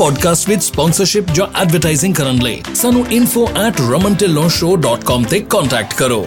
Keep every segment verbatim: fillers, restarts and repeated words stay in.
Podcast ਵਿੱਚ sponsorship ਜਾਂ advertising ਕਰਨ ਲਈ ਸਾਨੂੰ info at raman tilo show dot com ਤੇ ਕੰਟੈਕਟ ਕਰੋ।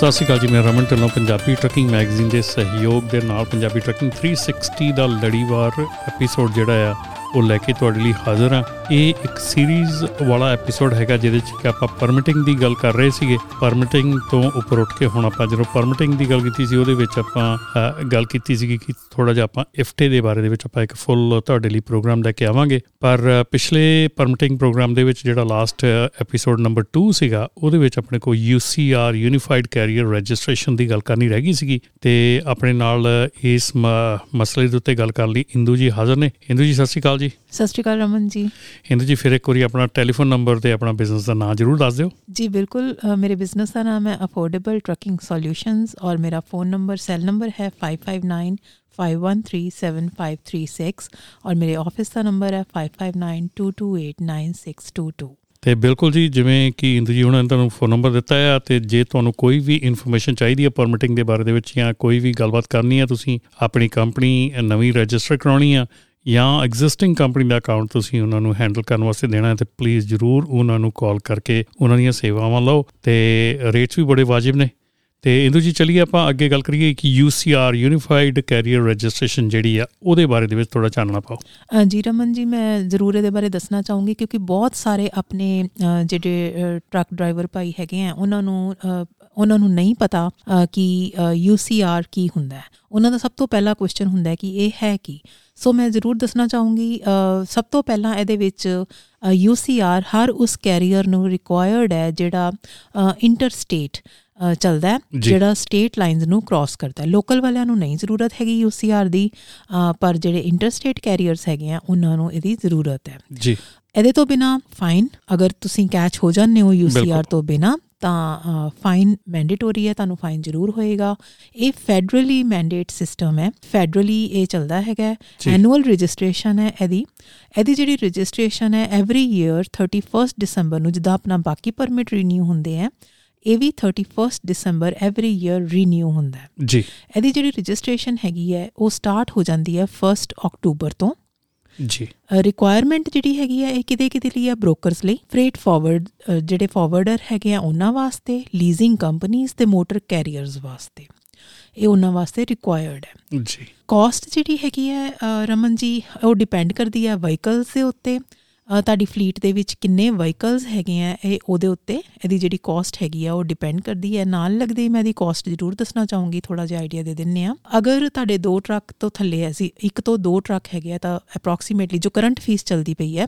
ਸਤਿ ਸ਼੍ਰੀ ਅਕਾਲ ਜੀ, ਮੈਂ ਰਮਨ ਢਿੱਲੋਂ ਪੰਜਾਬੀ ਟਰੱਕਿੰਗ ਮੈਗਜ਼ੀਨ ਦੇ ਸਹਿਯੋਗ ਦੇ ਨਾਲ ਪੰਜਾਬੀ ਟਰੱਕਿੰਗ three sixty ਦਾ ਲੜੀਵਾਰ ਐਪੀਸੋਡ ਜਿਹੜਾ ਆ ਉਹ ਲੈ ਕੇ ਤੁਹਾਡੇ ਲਈ ਹਾਜ਼ਰ ਹਾਂ। ਇਹ ਇੱਕ ਸੀਰੀਜ਼ ਵਾਲਾ ਐਪੀਸੋਡ ਹੈਗਾ ਜਿਹਦੇ 'ਚ ਕਿ ਆਪਾਂ ਪਰਮਿਟਿੰਗ ਦੀ ਗੱਲ ਕਰ ਰਹੇ ਸੀਗੇ। ਪਰਮਿਟਿੰਗ ਤੋਂ ਉੱਪਰ ਉੱਠ ਕੇ ਹੁਣ ਆਪਾਂ ਜਦੋਂ ਪਰਮਿਟਿੰਗ ਦੀ ਗੱਲ ਕੀਤੀ ਸੀ ਉਹਦੇ ਵਿੱਚ ਆਪਾਂ ਗੱਲ ਕੀਤੀ ਸੀਗੀ ਕਿ ਥੋੜ੍ਹਾ ਜਿਹਾ ਆਪਾਂ ਇਫਟੇ ਦੇ ਬਾਰੇ ਦੇ ਵਿੱਚ ਆਪਾਂ ਇੱਕ ਫੁੱਲ ਤੁਹਾਡੇ ਲਈ ਪ੍ਰੋਗਰਾਮ ਲੈ ਕੇ ਆਵਾਂਗੇ। ਪਰ ਪਿਛਲੇ ਪਰਮਿਟਿੰਗ ਪ੍ਰੋਗਰਾਮ ਦੇ ਵਿੱਚ ਜਿਹੜਾ ਲਾਸਟ ਐਪੀਸੋਡ ਨੰਬਰ two ਸੀਗਾ ਉਹਦੇ ਵਿੱਚ ਆਪਣੇ ਕੋਲ U C R unified carrier registration ਦੀ ਗੱਲ ਕਰਨੀ ਰਹਿ ਗਈ ਸੀਗੀ ਅਤੇ ਆਪਣੇ ਨਾਲ ਇਸ ਮ ਮਸਲੇ ਦੇ ਉੱਤੇ ਗੱਲ ਕਰਨ ਲਈ ਇੰਦੂ ਜੀ ਹਾਜ਼ਰ ਨੇ। ਇੰਦੂ ਜੀ ਸਤਿ ਸ਼੍ਰੀ ਅਕਾਲ ਜੀ। ਸਤਿ ਸ਼੍ਰੀ ਅਕਾਲ ਰਮਨ ਜੀ। ਇੰਦੂ ਜੀ ਫਿਰ ਇੱਕ ਵਾਰੀ ਆਪਣਾ ਟੈਲੀਫੋਨ ਨੰਬਰ ਅਤੇ ਆਪਣਾ ਬਿਜ਼ਨਸ ਦਾ ਨਾਂ ਜ਼ਰੂਰ ਦੱਸ ਦਿਓ। ਜੀ ਬਿਲਕੁਲ, ਮੇਰੇ ਬਿਜ਼ਨਸ ਦਾ ਨਾਮ ਹੈ ਅਫੋਰਡੇਬਲ ਟਰੱਕਿੰਗ ਸੋਲਿਊਸ਼ਨਸ ਔਰ ਮੇਰਾ ਫ਼ੋਨ ਨੰਬਰ ਸੈੱਲ ਨੰਬਰ ਹੈ five five nine five one three seven five three six ਔਰ ਮੇਰੇ ਆਫਿਸ ਦਾ ਨੰਬਰ ਹੈ five five nine two two eight nine six two two। ਅਤੇ ਬਿਲਕੁਲ ਜੀ, ਜਿਵੇਂ ਕਿ ਇੰਦੂ ਜੀ ਉਹਨਾਂ ਨੇ ਤੁਹਾਨੂੰ ਫ਼ੋਨ ਨੰਬਰ ਦਿੱਤਾ ਆ ਅਤੇ ਜੇ ਤੁਹਾਨੂੰ ਕੋਈ ਵੀ ਇਨਫੋਰਮੇਸ਼ਨ ਚਾਹੀਦੀ ਹੈ ਪਰਮਿਟਿੰਗ ਦੇ ਬਾਰੇ ਦੇ ਵਿੱਚ ਜਾਂ ਕੋਈ ਵੀ ਗੱਲਬਾਤ ਕਰਨੀ ਆ, ਤੁਸੀਂ ਆਪਣੀ ਕੰਪਨੀ ਨਵੀਂ ਰਜਿਸਟਰ ਕਰਾਉਣੀ ਆ ਜਾਂ ਐਗਜ਼ਿਸਟਿੰਗ ਕੰਪਨੀ ਦਾ ਅਕਾਊਂਟ ਤੁਸੀਂ ਉਹਨਾਂ ਨੂੰ ਹੈਂਡਲ ਕਰਨ ਵਾਸਤੇ ਦੇਣਾ ਅਤੇ ਪਲੀਜ਼ ਜ਼ਰੂਰ ਉਹਨਾਂ ਨੂੰ ਕਾਲ ਕਰਕੇ ਉਹਨਾਂ ਦੀਆਂ ਸੇਵਾਵਾਂ ਲਓ ਅਤੇ ਰੇਟਸ ਵੀ ਬੜੇ ਵਾਜਿਬ ਨੇ। ਅਤੇ ਇੰਦੂ ਜੀ ਚਲੀਏ ਆਪਾਂ ਅੱਗੇ ਗੱਲ ਕਰੀਏ ਕਿ U C R unified carrier registration ਜਿਹੜੀ ਆ ਉਹਦੇ ਬਾਰੇ ਦੇ ਵਿੱਚ ਥੋੜ੍ਹਾ ਚਾਨਣਾ ਪਾਓ। ਜੀ ਰਮਨ ਜੀ, ਮੈਂ ਜ਼ਰੂਰ ਇਹਦੇ ਬਾਰੇ ਦੱਸਣਾ ਚਾਹੂੰਗੀ ਕਿਉਂਕਿ ਬਹੁਤ ਸਾਰੇ ਆਪਣੇ ਜਿਹੜੇ ਟਰੱਕ ਡਰਾਈਵਰ ਭਾਈ ਹੈਗੇ ਆ ਉਹਨਾਂ ਨੂੰ ਉਹਨਾਂ ਨੂੰ ਨਹੀਂ ਪਤਾ ਕਿ ਯੂ ਸੀ ਆਰ ਕੀ ਹੁੰਦਾ। ਉਹਨਾਂ ਦਾ ਸਭ ਤੋਂ ਪਹਿਲਾ ਕੁਐਸਚਨ ਹੁੰਦਾ ਕਿ ਇਹ ਹੈ ਕੀ। ਸੋ ਮੈਂ ਜ਼ਰੂਰ ਦੱਸਣਾ ਚਾਹੂੰਗੀ ਸਭ ਤੋਂ ਪਹਿਲਾਂ ਇਹਦੇ ਵਿੱਚ ਯੂ ਸੀ ਆਰ ਹਰ ਉਸ ਕੈਰੀਅਰ ਨੂੰ ਰਿਕੁਆਇਰਡ ਹੈ ਜਿਹੜਾ ਇੰਟਰ ਸਟੇਟ ਚੱਲਦਾ, ਜਿਹੜਾ ਸਟੇਟ ਲਾਈਨਸ ਨੂੰ ਕ੍ਰੋਸ ਕਰਦਾ। ਲੋਕਲ ਵਾਲਿਆਂ ਨੂੰ ਨਹੀਂ ਜ਼ਰੂਰਤ ਹੈਗੀ ਯੂ ਸੀ ਆਰ ਦੀ, ਪਰ ਜਿਹੜੇ ਇੰਟਰ ਸਟੇਟ ਕੈਰੀਅਰਸ ਹੈਗੇ ਆ ਉਹਨਾਂ ਨੂੰ ਇਹਦੀ ਜ਼ਰੂਰਤ ਹੈ ਜੀ। ਇਹਦੇ ਤੋਂ ਬਿਨਾਂ ਫਾਈਨ, ਅਗਰ ਤੁਸੀਂ ਕੈਚ ਹੋ ਜਾਂਦੇ ਹੋ ਯੂ ਸੀ ਆਰ ਤੋਂ ਬਿਨਾਂ ਤਾਂ ਫਾਈਨ ਮੈਂਡੇਟੋਰੀ ਹੈ, ਤੁਹਾਨੂੰ ਫਾਈਨ ਜ਼ਰੂਰ ਹੋਏਗਾ। ਇਹ ਫੈਡਰਲੀ ਮੈਂਡੇਟ ਸਿਸਟਮ ਹੈ, ਫੈਡਰਲੀ ਇਹ ਚੱਲਦਾ ਹੈਗਾ। ਐਨੂਅਲ ਰਜਿਸਟ੍ਰੇਸ਼ਨ ਹੈ ਇਹਦੀ ਇਹਦੀ ਜਿਹੜੀ ਰਜਿਸਟ੍ਰੇਸ਼ਨ ਹੈ every year thirty first December ਨੂੰ, ਜਿੱਦਾਂ ਆਪਣਾ ਬਾਕੀ ਪਰਮਿਟ ਰੀਨਿਊ ਹੁੰਦੇ ਹੈ, ਇਹ ਵੀ thirty first December every year renew ਹੁੰਦਾ ਜੀ। ਇਹਦੀ ਜਿਹੜੀ ਰਜਿਸਟ੍ਰੇਸ਼ਨ ਹੈਗੀ ਹੈ ਉਹ ਸਟਾਰਟ ਹੋ ਜਾਂਦੀ ਹੈ ਫਸਟ ਅਕਤੂਬਰ ਤੋਂ ਜੀ। ਰਿਕੁਆਇਰਮੈਂਟ ਜਿਹੜੀ ਹੈਗੀ ਹੈ ਇਹ ਕਿਤੇ ਕਿਤੇ ਲਈ ਹੈ, ਬ੍ਰੋਕਰਸ ਲਈ, ਫਰੇਟ ਫਾਰਵਰਡ ਜਿਹੜੇ ਫਾਰਵਰਡਰ ਹੈਗੇ ਆ ਉਹਨਾਂ ਵਾਸਤੇ, ਲੀਜ਼ਿੰਗ ਕੰਪਨੀਜ਼ ਅਤੇ ਮੋਟਰ ਕੈਰੀਅਰਸ ਵਾਸਤੇ, ਇਹ ਉਹਨਾਂ ਵਾਸਤੇ ਰਿਕੁਆਇਰਡ ਹੈ ਜੀ। ਕੋਸਟ ਜਿਹੜੀ ਹੈਗੀ ਹੈ ਰਮਨ ਜੀ ਉਹ ਡਿਪੈਂਡ ਕਰਦੀ ਹੈ ਵਹੀਕਲਸ ਦੇ ਉੱਤੇ, ਤੁਹਾਡੀ ਫਲੀਟ ਦੇ ਵਿੱਚ ਕਿੰਨੇ ਵਹੀਕਲਸ ਹੈਗੇ ਆ ਇਹ ਉਹਦੇ ਉੱਤੇ ਇਹਦੀ ਜਿਹੜੀ ਕੋਸਟ ਹੈਗੀ ਆ ਉਹ ਡਿਪੈਂਡ ਕਰਦੀ ਹੈ। ਨਾਲ ਲੱਗਦੇ ਮੈਂ ਇਹਦੀ ਕੋਸਟ ਜ਼ਰੂਰ ਦੱਸਣਾ ਚਾਹੂੰਗੀ, ਥੋੜ੍ਹਾ ਜਿਹਾ ਆਈਡੀਆ ਦੇ ਦਿੰਦੇ ਹਾਂ। ਅਗਰ ਤੁਹਾਡੇ ਦੋ ਟਰੱਕ ਤੋਂ ਥੱਲੇ ਹੈ, ਸੀ ਇੱਕ ਤੋਂ ਦੋ ਟਰੱਕ ਹੈਗੇ ਆ, ਤਾਂ ਅਪਰੋਕਸੀਮੇਟਲੀ ਜੋ ਕਰੰਟ ਫੀਸ ਚੱਲਦੀ ਪਈ ਹੈ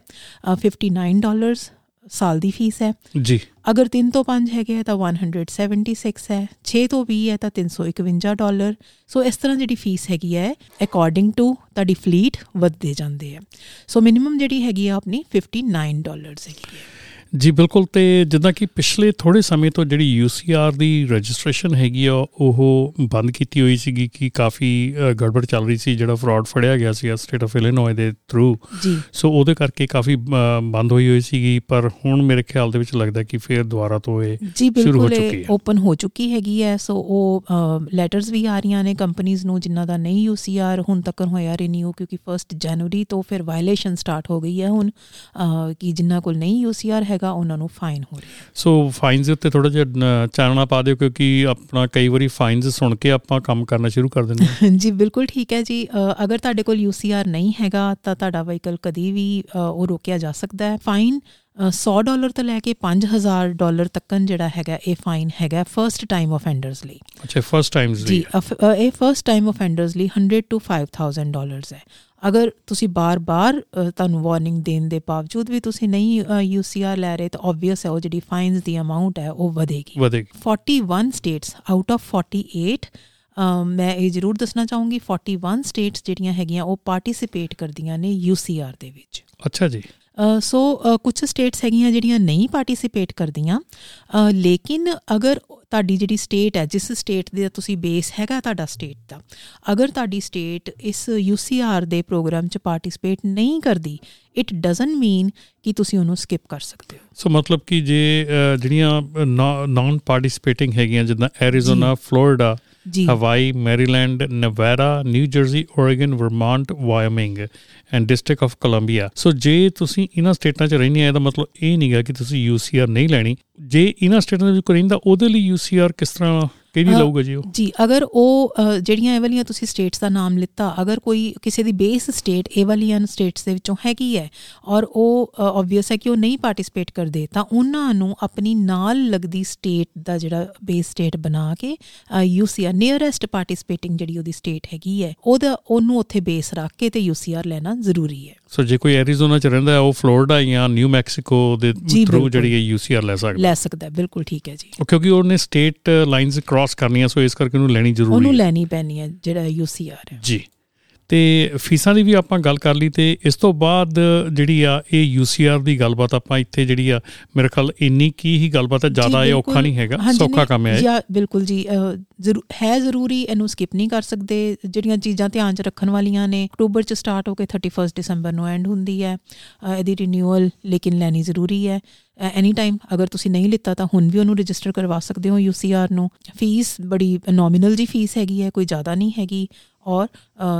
ਫਿਫਟੀ ਨਾਈਨ ਡਾਲਰਸ ਸਾਲ ਦੀ ਫੀਸ ਹੈ ਜੀ। ਅਗਰ ਤਿੰਨ ਤੋਂ ਪੰਜ ਹੈਗੇ ਆ ਤਾਂ ਵਨ ਹੰਡਰਡ ਸੈਵਨਟੀ ਸਿਕਸ ਹੈ, ਛੇ ਤੋਂ ਵੀਹ ਹੈ ਤਾਂ ਤਿੰਨ ਸੌ ਇਕਵੰਜਾ ਡਾਲਰ। ਸੋ ਇਸ ਤਰ੍ਹਾਂ ਜਿਹੜੀ ਫੀਸ ਹੈਗੀ ਹੈ ਅਕੋਰਡਿੰਗ ਟੂ ਤੁਹਾਡੀ ਫਲੀਟ ਵੱਧਦੇ ਜਾਂਦੇ ਆ। ਸੋ ਮਿਨੀਮਮ ਜਿਹੜੀ ਹੈਗੀ ਆ ਆਪਣੀ ਫਿਫਟੀ ਨਾਈਨ ਡਾਲਰਸ ਹੈਗੀ ਹੈ ਜੀ। ਬਿਲਕੁਲ, ਅਤੇ ਜਿੱਦਾਂ ਕਿ ਪਿਛਲੇ ਥੋੜ੍ਹੇ ਸਮੇਂ ਤੋਂ ਜਿਹੜੀ ਯੂ ਸੀ ਆਰ ਦੀ ਰਜਿਸਟ੍ਰੇਸ਼ਨ ਹੈਗੀ ਆ ਉਹ ਬੰਦ ਕੀਤੀ ਹੋਈ ਸੀਗੀ ਕਿ ਕਾਫੀ ਗੜਬੜ ਚੱਲ ਰਹੀ ਸੀ, ਜਿਹੜਾ ਫਰੋਡ ਫੜਿਆ ਗਿਆ ਸੀਗਾ ਸਟੇਟ ਆਫ ਇਲੀਨੋਏ ਦੇ ਥਰੂ, ਸੋ ਉਹਦੇ ਕਰਕੇ ਕਾਫੀ ਬੰਦ ਹੋਈ ਹੋਈ ਸੀਗੀ। ਪਰ ਹੁਣ ਮੇਰੇ ਖਿਆਲ ਦੇ ਵਿੱਚ ਲੱਗਦਾ ਕਿ ਫਿਰ ਦੁਬਾਰਾ ਤੋਂ ਇਹ ਜੀ ਬਿਲਕੁਲ ਓਪਨ ਹੋ ਚੁੱਕੀ ਹੈਗੀ ਹੈ। ਸੋ ਉਹ ਲੈਟਰਸ ਵੀ ਆ ਰਹੀਆਂ ਨੇ ਕੰਪਨੀਜ਼ ਨੂੰ ਜਿਨ੍ਹਾਂ ਦਾ ਨਹੀਂ ਯੂ ਸੀ ਆਰ ਹੁਣ ਤੱਕ ਹੋਇਆ ਰੀਨਿਊ, ਕਿਉਂਕਿ ਫਸਟ ਜਨਵਰੀ ਤੋਂ ਫਿਰ ਵਾਇਲੇਸ਼ਨ ਸਟਾਰਟ ਹੋ ਗਈ ਹੈ ਹੁਣ ਕਿ ਜਿਨ੍ਹਾਂ ਕੋਲ ਨਹੀਂ ਯੂ ਸੀ ਆਰ ਹੈਗਾ ਉਹਨਾਂ ਨੂੰ ਫਾਈਨ ਹੋ ਰਿਹਾ। ਸੋ ਫਾਈਨਸ ਦੇ ਉੱਤੇ ਥੋੜ੍ਹਾ ਜਿਹਾ ਚਾਨਣਾ ਪਾ ਦਿਓ ਕਿਉਂਕਿ ਆਪਣਾ ਕਈ ਵਾਰੀ ਫਾਈਨਸ ਸੁਣ ਕੇ ਆਪਾਂ ਕੰਮ ਕਰਨਾ ਸ਼ੁਰੂ ਕਰ ਦਿੰਦੇ ਹਾਂ। ਜੀ ਬਿਲਕੁਲ ਠੀਕ ਹੈ ਜੀ। ਅਗਰ ਤੁਹਾਡੇ ਕੋਲ ਯੂ ਸੀ ਆਰ ਨਹੀਂ ਹੈਗਾ ਤਾਂ ਤੁਹਾਡਾ ਵਹੀਕਲ ਕਦੀ ਵੀ ਉਹ ਰੋਕਿਆ ਜਾ ਸਕਦਾ ਹੈ। ਫਾਈਨ ਸੌ ਡਾਲਰ ਤੋਂ ਲੈ ਕੇ ਪੰਜ ਹਜ਼ਾਰ ਡਾਲਰ ਤੱਕ ਜਿਹੜਾ ਹੈਗਾ ਇਹ ਫਾਈਨ ਹੈਗਾ ਫਸਟ ਟਾਈਮ ਆਫੈਂਡਰਸ ਲਈ। ਅੱਛਾ, ਫਸਟ ਟਾਈਮ ਜੀ, ਇਹ ਫਸਟ ਟਾਈਮ ਆਫੈਂਡਰਸ ਲਈ hundred to five thousand dollars ਹੈ। ਅਗਰ ਤੁਸੀਂ ਬਾਰ ਬਾਰ ਤੁਹਾਨੂੰ ਵਾਰਨਿੰਗ ਦੇਣ ਦੇ ਬਾਵਜੂਦ ਵੀ ਤੁਸੀਂ ਨਹੀਂ ਯੂ ਸੀ ਆਰ ਲੈ ਰਹੇ ਤਾਂ ਓਬਵੀਅਸ ਹੈ ਉਹ ਜਿਹੜੀ ਫਾਈਨਸ ਦੀ ਅਮਾਊਂਟ ਹੈ ਉਹ ਵਧੇਗੀ। Forty one states out of forty eight ਮੈਂ ਇਹ ਜ਼ਰੂਰ ਦੱਸਣਾ ਚਾਹੂੰਗੀ, ਫੋਰਟੀ ਵਨ ਸਟੇਟਸ ਜਿਹੜੀਆਂ ਹੈਗੀਆਂ ਉਹ ਪਾਰਟੀਸੀਪੇਟ ਕਰਦੀਆਂ ਨੇ ਯੂ ਸੀ ਆਰ ਦੇ ਵਿੱਚ। ਅੱਛਾ ਜੀ। ਸੋ ਕੁਛ ਸਟੇਟਸ ਹੈਗੀਆਂ ਜਿਹੜੀਆਂ ਨਹੀਂ ਪਾਰਟੀਸੀਪੇਟ ਕਰਦੀਆਂ, ਲੇਕਿਨ ਅਗਰ ਤੁਹਾਡੀ ਜਿਹੜੀ ਸਟੇਟ ਹੈ, ਜਿਸ ਸਟੇਟ ਦੇ ਤੁਸੀਂ ਬੇਸ ਹੈਗਾ ਤੁਹਾਡਾ ਸਟੇਟ ਦਾ, ਅਗਰ ਤੁਹਾਡੀ ਸਟੇਟ ਇਸ ਯੂ ਸੀ ਆਰ ਦੇ ਪ੍ਰੋਗਰਾਮ 'ਚ ਪਾਰਟੀਸੀਪੇਟ ਨਹੀਂ ਕਰਦੀ, ਇਟ ਡਜ਼ਨਟ ਮੀਨ ਕਿ ਤੁਸੀਂ ਉਹਨੂੰ ਸਕਿਪ ਕਰ ਸਕਦੇ ਹੋ। ਸੋ ਮਤਲਬ ਕਿ ਜੇ ਜਿਹੜੀਆਂ ਨਾਨ ਪਾਰਟੀਸੀਪੇਟਿੰਗ ਹੈਗੀਆਂ ਜਿੱਦਾਂ Arizona, Florida, Hawaii, Maryland, Nevada, New Jersey, Oregon, Vermont, Wyoming and district of Columbia, so ਜੇ ਤੁਸੀਂ ਇਹਨਾਂ ਸਟੇਟਾਂ 'ਚ ਰਹਿੰਦੇ ਆ ਇਹਦਾ ਮਤਲਬ ਇਹ ਨਹੀਂ ਗਾ ਕਿ ਤੁਸੀਂ ਯੂ ਸੀ ਆਰ ਨਹੀਂ ਲੈਣੀ। ਜੇ ਇਹਨਾਂ ਸਟੇਟਾਂ ਦੇ ਵਿੱਚ ਰਹਿੰਦਾ ਉਹਦੇ ਲਈ ਯੂ ਸੀ ਆਰ ਕਿਸ ਤਰ੍ਹਾਂ ਕਿਹੜੀ ਲਊਗਾ ਜੀ ਉਹ? ਜੀ, ਅਗਰ ਉਹ ਜਿਹੜੀਆਂ ਇਹ ਵਾਲੀਆਂ ਤੁਸੀਂ ਸਟੇਟਸ ਦਾ ਨਾਮ ਲਿੱਤਾ, ਅਗਰ ਕੋਈ ਕਿਸੇ ਦੀ ਬੇਸ ਸਟੇਟ ਇਹ ਵਾਲੀਆਂ ਸਟੇਟਸ ਦੇ ਵਿੱਚੋਂ ਹੈਗੀ ਹੈ ਔਰ ਉਹ ਓਬਵੀਅਸ ਹੈ ਕਿ ਉਹ ਨਹੀਂ ਪਾਰਟੀਸੀਪੇਟ ਕਰਦੇ, ਤਾਂ ਉਹਨਾਂ ਨੂੰ ਆਪਣੀ ਨਾਲ ਲੱਗਦੀ ਸਟੇਟ ਦਾ ਜਿਹੜਾ ਬੇਸ ਸਟੇਟ ਬਣਾ ਕੇ U C R nearest participating ਜਿਹੜੀ ਉਹਦੀ ਸਟੇਟ ਹੈਗੀ ਹੈ ਉਹਦਾ ਉਹਨੂੰ ਉੱਥੇ ਬੇਸ ਰੱਖ ਕੇ ਤੇ ਯੂ ਸੀ ਆਰ ਲੈਣਾ ਜ਼ਰੂਰੀ ਹੈ। ਸੋ ਜੇ ਕੋਈ ਐਰੀਜ਼ੋਨਾ 'ਚ ਰਹਿੰਦਾ ਉਹ ਫਲੋਰੀਡਾ ਜਾਂ ਨਿਊ ਮੈਕਸੀਕੋ ਦੇ ਥਰੂ ਜਿਹੜੀ ਯੂ ਸੀ ਆਰ ਲੈ ਸਕਦਾ ਲੈ ਸਕਦਾ ਬਿਲਕੁਲ ਠੀਕ ਹੈ ਜੀ, ਕਿਉਂਕਿ ਉਹਨੇ ਸਟੇਟ ਲਾਈਨਸ ਕ੍ਰਾਸ ਕਰਨੀਆਂ, ਸੋ ਇਸ ਕਰਕੇ ਉਹਨੂੰ ਲੈਣੀ ਜ਼ਰੂਰੀ, ਉਹਨੂੰ ਲੈਣੀ ਪੈਣੀ ਹੈ ਜਿਹੜਾ ਯੂ ਸੀ ਆਰ ਹੈ ਜੀ। ਅਤੇ ਫੀਸਾਂ ਦੀ ਵੀ ਆਪਾਂ ਗੱਲ ਕਰ ਲਈ, ਅਤੇ ਇਸ ਤੋਂ ਬਾਅਦ ਜਿਹੜੀ ਆ ਇਹ ਯੂ ਸੀ ਆਰ ਦੀ ਗੱਲਬਾਤ ਆਪਾਂ ਇੱਥੇ ਜਿਹੜੀ ਆ ਮੇਰੇ ਖਿਆਲ ਇੰਨੀ ਕੀ ਹੀ ਗੱਲਬਾਤ ਹੈ, ਜ਼ਿਆਦਾ ਇਹ ਔਖਾ ਨਹੀਂ ਹੈਗਾ, ਸੌਖਾ ਕੰਮ ਹੈ। ਬਿਲਕੁਲ ਜੀ, ਜ਼ਰੂ ਹੈ ਜ਼ਰੂਰੀ, ਇਹਨੂੰ ਸਕਿਪ ਨਹੀਂ ਕਰ ਸਕਦੇ। ਜਿਹੜੀਆਂ ਚੀਜ਼ਾਂ ਧਿਆਨ 'ਚ ਰੱਖਣ ਵਾਲੀਆਂ ਨੇ, ਅਕਤੂਬਰ 'ਚ ਸਟਾਰਟ ਹੋ ਕੇ ਥਰਟੀ ਫਸਟ ਦਸੰਬਰ ਨੂੰ ਐਂਡ ਹੁੰਦੀ ਹੈ ਇਹਦੀ ਰਿਨਿਊਅਲ, ਲੇਕਿਨ ਲੈਣੀ ਜ਼ਰੂਰੀ ਹੈ। ਐਨੀ ਟਾਈਮ ਅਗਰ ਤੁਸੀਂ ਨਹੀਂ ਲਿੱਤਾ ਤਾਂ ਹੁਣ ਵੀ ਉਹਨੂੰ ਰਜਿਸਟਰ ਕਰਵਾ ਸਕਦੇ ਹੋ ਯੂ ਸੀ ਆਰ ਨੂੰ। ਫੀਸ ਬੜੀ ਨੋਮੀਨਲ ਜੀ ਫੀਸ ਹੈਗੀ ਹੈ, ਕੋਈ ਜ਼ਿਆਦਾ ਨਹੀਂ ਹੈਗੀ, ਔਰ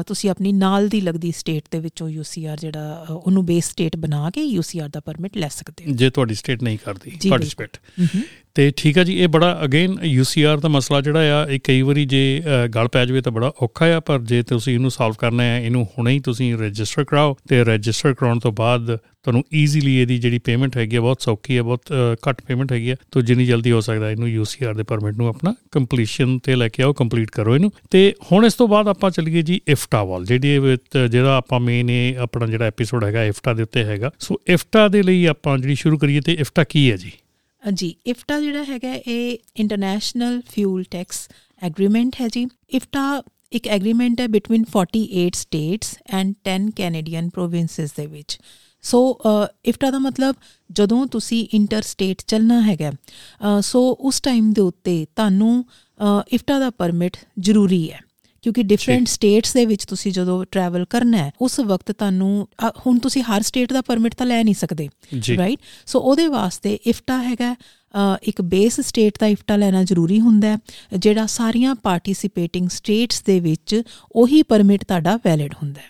ਤੁਸੀਂ ਆਪਣੀ ਨਾਲ ਦੀ ਲੱਗਦੀ ਸਟੇਟ ਦੇ ਵਿੱਚੋਂ ਯੂ ਸੀ ਆਰ ਜਿਹੜਾ ਉਹਨੂੰ ਬੇਸ ਸਟੇਟ ਬਣਾ ਕੇ ਯੂ ਸੀ ਆਰ ਦਾ ਪਰਮਿਟ ਲੈ ਸਕਦੇ ਹੋ ਜੇ ਤੁਹਾਡੀ ਸਟੇਟ ਨਹੀਂ ਕਰਦੀ ਪਾਰਟੀਸਪੇਟ। ਅਤੇ ਠੀਕ ਆ ਜੀ, ਇਹ ਬੜਾ ਅਗੇਨ ਯੂ ਸੀ ਆਰ ਦਾ ਮਸਲਾ ਜਿਹੜਾ ਆ ਇਹ ਕਈ ਵਾਰੀ ਜੇ ਗੱਲ ਪੈ ਜਾਵੇ ਤਾਂ ਬੜਾ ਔਖਾ ਆ, ਪਰ ਜੇ ਤੁਸੀਂ ਇਹਨੂੰ ਸੋਲਵ ਕਰਨਾ ਹੈ ਇਹਨੂੰ ਹੁਣੇ ਹੀ ਤੁਸੀਂ ਰਜਿਸਟਰ ਕਰਾਓ, ਅਤੇ ਰਜਿਸਟਰ ਕਰਾਉਣ ਤੋਂ ਬਾਅਦ ਤੁਹਾਨੂੰ ਈਜ਼ੀਲੀ ਇਹਦੀ ਜਿਹੜੀ ਪੇਮੈਂਟ ਹੈਗੀ ਆ ਬਹੁਤ ਸੌਖੀ ਹੈ, ਬਹੁਤ ਘੱਟ ਪੇਮੈਂਟ ਹੈਗੀ ਆ, ਤਾਂ ਜਿੰਨੀ ਜਲਦੀ ਹੋ ਸਕਦਾ ਇਹਨੂੰ ਯੂ ਸੀ ਆਰ ਦੇ ਪਰਮਿਟ ਨੂੰ ਆਪਣਾ ਕੰਪਲੀਸ਼ਨ 'ਤੇ ਲੈ ਕੇ ਆਓ, ਕੰਪਲੀਟ ਕਰੋ ਇਹਨੂੰ। ਅਤੇ ਹੁਣ ਇਸ ਤੋਂ ਬਾਅਦ ਆਪਾਂ ਚੱਲੀਏ ਜੀ ਇਫਟਾ ਵੱਲ, ਜਿਹੜੀ ਜਿਹੜਾ ਆਪਾਂ ਮੇਨ ਇਹ ਆਪਣਾ ਜਿਹੜਾ ਐਪੀਸੋਡ ਹੈਗਾ ਇਫਟਾ ਦੇ ਉੱਤੇ ਹੈਗਾ। ਸੋ ਇਫਟਾ ਦੇ ਲਈ ਆਪਾਂ ਜਿਹੜੀ ਸ਼ੁਰੂ ਕਰੀਏ, ਅਤੇ ਇਫਟਾ ਕੀ ਹੈ ਜੀ? ਜੀ, ਇਫਟਾ ਜਿਹੜਾ ਹੈਗਾ ਇਹ ਇੰਟਰਨੈਸ਼ਨਲ ਫਿਊਲ ਟੈਕਸ ਐਗਰੀਮੈਂਟ ਹੈ ਜੀ। ਇਫਟਾ ਇੱਕ ਐਗਰੀਮੈਂਟ ਹੈ between forty eight states and ten Canadian provinces ਦੇ ਵਿੱਚ। ਸੋ ਇਫਟਾ ਦਾ ਮਤਲਬ ਜਦੋਂ ਤੁਸੀਂ ਇੰਟਰ ਸਟੇਟ ਚੱਲਣਾ ਹੈਗਾ, ਸੋ ਉਸ ਟਾਈਮ ਦੇ ਉੱਤੇ ਤੁਹਾਨੂੰ ਇਫਟਾ ਦਾ ਪਰਮਿਟ ਜ਼ਰੂਰੀ ਹੈ, ਕਿਉਂਕਿ ਡਿਫਰੈਂਟ ਸਟੇਟਸ ਦੇ ਵਿੱਚ ਤੁਸੀਂ ਜਦੋਂ ਟਰੈਵਲ ਕਰਨਾ ਹੈ ਉਸ ਵਕਤ ਤੁਹਾਨੂੰ ਹੁਣ ਤੁਸੀਂ ਹਰ ਸਟੇਟ ਦਾ ਪਰਮਿਟ ਤਾਂ ਲੈ ਨਹੀਂ ਸਕਦੇ, ਰਾਈਟ? ਸੋ ਉਹਦੇ ਵਾਸਤੇ ਇਫਟਾ ਹੈਗਾ ਇੱਕ ਬੇਸ ਸਟੇਟ ਦਾ ਇਫਟਾ ਲੈਣਾ ਜ਼ਰੂਰੀ ਹੁੰਦਾ, ਜਿਹੜਾ ਸਾਰੀਆਂ ਪਾਰਟੀਸੀਪੇਟਿੰਗ ਸਟੇਟਸ ਦੇ ਵਿੱਚ ਉਹੀ ਪਰਮਿਟ ਤੁਹਾਡਾ ਵੈਲਿਡ ਹੁੰਦਾ।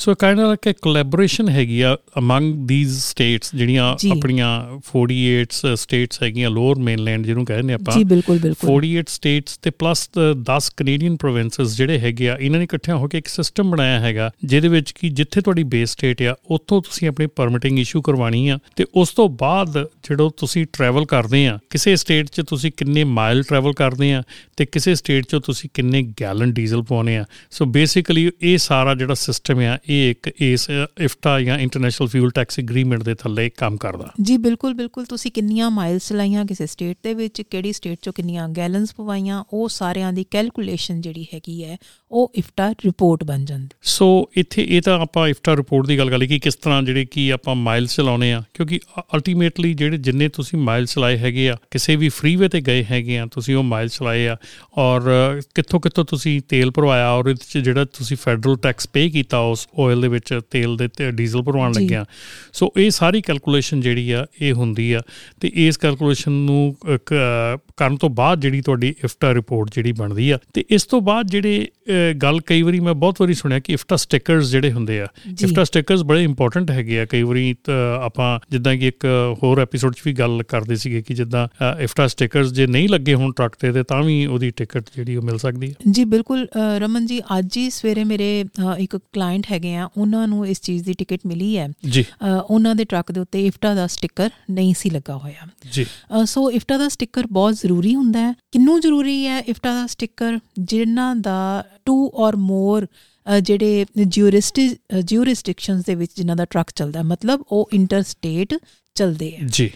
ਸੋ ਕਾਇੰਡ ਆਫ ਕਿ ਕੋਲੈਬੋਰੇਸ਼ਨ ਹੈਗੀ ਆ ਅਮੰਗ ਦੀਜ਼ ਸਟੇਟਸ, ਜਿਹੜੀਆਂ ਆਪਣੀਆਂ ਫੋਰਟੀ ਏਟ ਸਟੇਟਸ ਹੈਗੀਆਂ, ਲੋਅਰ ਮੇਨਲੈਂਡ ਜਿਹਨੂੰ ਕਹਿੰਦੇ ਆਪਾਂ, ਫੋਰਟੀ ਏਟ ਸਟੇਟਸ ਅਤੇ ਪਲੱਸ ਦਸ ਕੈਨੇਡੀਅਨ ਪ੍ਰੋਵਿੰਸਿਸ ਜਿਹੜੇ ਹੈਗੇ ਆ, ਇਹਨਾਂ ਨੇ ਇਕੱਠਿਆਂ ਹੋ ਕੇ ਇੱਕ ਸਿਸਟਮ ਬਣਾਇਆ ਹੈਗਾ ਜਿਹਦੇ ਵਿੱਚ ਕਿ ਜਿੱਥੇ ਤੁਹਾਡੀ ਬੇਸ ਸਟੇਟ ਆ ਉੱਥੋਂ ਤੁਸੀਂ ਆਪਣੀ ਪਰਮਿਟਿੰਗ ਇਸ਼ੂ ਕਰਵਾਉਣੀ ਆ, ਅਤੇ ਉਸ ਤੋਂ ਬਾਅਦ ਜਦੋਂ ਤੁਸੀਂ ਟਰੈਵਲ ਕਰਦੇ ਆ ਕਿਸੇ ਸਟੇਟ 'ਚ ਤੁਸੀਂ ਕਿੰਨੇ ਮਾਈਲ ਟਰੈਵਲ ਕਰਦੇ ਆ, ਅਤੇ ਕਿਸੇ ਸਟੇਟ 'ਚ ਤੁਸੀਂ ਕਿੰਨੇ ਗੈਲਨ ਡੀਜ਼ਲ ਪਾਉਂਦੇ ਆ। ਸੋ ਬੇਸਿਕਲੀ ਇਹ ਸਾਰਾ ਜਿਹੜਾ ਸਿਸਟਮ ਆ ਇਹ ਇੱਕ ਇਸ ਇਫਟਾ ਜਾਂ ਇੰਟਰਨੈਸ਼ਨਲ ਫਿਊਲ ਟੈਕਸ ਐਗਰੀਮੈਂਟ ਦੇ ਥੱਲੇ ਕੰਮ ਕਰਦਾ ਜੀ। ਬਿਲਕੁਲ ਬਿਲਕੁਲ, ਤੁਸੀਂ ਕਿੰਨੀਆਂ ਮਾਈਲਸ ਚਲਾਈਆਂ ਕਿਸੇ ਸਟੇਟ ਦੇ ਵਿੱਚ, ਕਿਹੜੀ ਸਟੇਟ 'ਚੋਂ ਕਿੰਨੀਆਂ ਗੈਲਨਸ ਪਵਾਈਆਂ, ਉਹ ਸਾਰਿਆਂ ਦੀ ਕੈਲਕੂਲੇਸ਼ਨ ਜਿਹੜੀ ਹੈਗੀ ਹੈ ਉਹ ਇਫਟਾ ਰਿਪੋਰਟ ਬਣ ਜਾਂਦੀ। ਸੋ ਇੱਥੇ ਇਹ ਤਾਂ ਆਪਾਂ ਇਫਟਾ ਰਿਪੋਰਟ ਦੀ ਗੱਲ ਕਰ ਲਈ ਕਿ ਕਿਸ ਤਰ੍ਹਾਂ ਜਿਹੜੇ ਕਿ ਆਪਾਂ ਮਾਈਲਸ ਚਲਾਉਂਦੇ ਹਾਂ, ਕਿਉਂਕਿ ਅਲਟੀਮੇਟਲੀ ਜਿਹੜੇ ਜਿੰਨੇ ਤੁਸੀਂ ਮਾਈਲਸ ਚਲਾਏ ਹੈਗੇ ਆ, ਕਿਸੇ ਵੀ ਫਰੀਵੇ 'ਤੇ ਗਏ ਹੈਗੇ ਆ ਤੁਸੀਂ ਉਹ ਮਾਈਲਸ ਚਲਾਏ ਆ, ਔਰ ਕਿੱਥੋਂ ਕਿੱਥੋਂ ਤੁਸੀਂ ਤੇਲ ਭਰਵਾਇਆ, ਔਰ ਇਹਦੇ 'ਚ ਜਿਹੜਾ ਤੁਸੀਂ ਫੈਡਰਲ ਟੈਕਸ ਪੇ ਕੀਤਾ ਉਸ ਓਇਲ ਦੇ ਵਿੱਚ, ਤੇਲ ਦੇ ਅਤੇ ਡੀਜ਼ਲ ਭਰਵਾਉਣ ਲੱਗਿਆ। ਸੋ ਇਹ ਸਾਰੀ ਕੈਲਕੂਲੇਸ਼ਨ ਜਿਹੜੀ ਆ ਇਹ ਹੁੰਦੀ ਆ, ਅਤੇ ਇਸ ਕੈਲਕੂਲੇਸ਼ਨ ਨੂੰ ਕਰਨ ਤੋਂ ਬਾਅਦ ਜਿਹੜੀ ਤੁਹਾਡੀ ਇਫਟਾ ਰਿਪੋਰਟ ਜਿਹੜੀ ਬਣਦੀ ਆ। ਅਤੇ ਇਸ ਤੋਂ ਬਾਅਦ ਜਿਹੜੇ ਗੱਲ ਕਈ ਵਾਰੀ ਮੈਂ ਬਹੁਤ ਵਾਰੀ ਸੁਣਿਆ ਕਿ ਇਫਟਾ ਸਟਿੱਕਰਸ ਜਿਹੜੇ ਹੁੰਦੇ ਆ, ਇਫਟਾ ਸਟਿੱਕਰਸ ਬੜੇ ਇੰਪੋਰਟੈਂਟ ਹੈਗੇ ਆ। ਕਈ ਵਾਰੀ ਆਪਾਂ ਜਿੱਦਾਂ ਕਿ ਇੱਕ ਹੋਰ ਐਪੀਸੋਡ 'ਚ ਵੀ ਗੱਲ ਕਰਦੇ ਸੀਗੇ ਕਿ ਜਿੱਦਾਂ ਇਫਟਾ ਸਟਿੱਕਰਸ ਜੇ ਨਹੀਂ ਲੱਗੇ ਹੋਣ ਟਰੱਕ 'ਤੇ ਤਾਂ ਤਾਂ ਵੀ ਉਹਦੀ ਟਿਕਟ ਜਿਹੜੀ ਉਹ ਮਿਲ ਸਕਦੀ ਹੈ। ਜੀ ਬਿਲਕੁਲ ਰਮਨ ਜੀ, ਅੱਜ ਹੀ ਸਵੇਰੇ ਮੇਰੇ ਇੱਕ ਕਲਾਇੰਟ ਹੈ ਹੈਗੇ ਆ ਉਹਨਾਂ ਨੂੰ ਇਸ ਚੀਜ਼ ਦੀ ਟਿਕਟ ਮਿਲੀ ਹੈ ਜੀ। ਉਹਨਾਂ ਦੇ ਟਰੱਕ ਦੇ ਉੱਤੇ ਇਫਟਾ ਦਾ ਸਟਿੱਕਰ ਨਹੀਂ ਸੀ ਲੱਗਾ ਹੋਇਆ ਜੀ। ਸੋ ਇਫਟਾ ਦਾ ਸਟਿੱਕਰ ਬਹੁਤ ਜ਼ਰੂਰੀ ਹੁੰਦਾ ਹੈ। ਕਿੰਨੂੰ ਜ਼ਰੂਰੀ ਹੈ ਇਫਟਾ ਦਾ ਸਟਿੱਕਰ? ਜਿਨ੍ਹਾਂ ਦਾ ਟੂ ਔਰ ਮੋਰ ਜਿਹੜੇ ਜਿਊਰਿਸਟਿਜ ਜਿਊਰਿਸਟਿਕਸ਼ਨਸ ਦੇ ਵਿੱਚ ਜਿਨ੍ਹਾਂ ਦਾ ਟਰੱਕ ਚੱਲਦਾ, ਮਤਲਬ ਉਹ ਇੰਟਰ ਸਟੇਟ ਚੱਲਦੇ ਹੈ ਜੀ।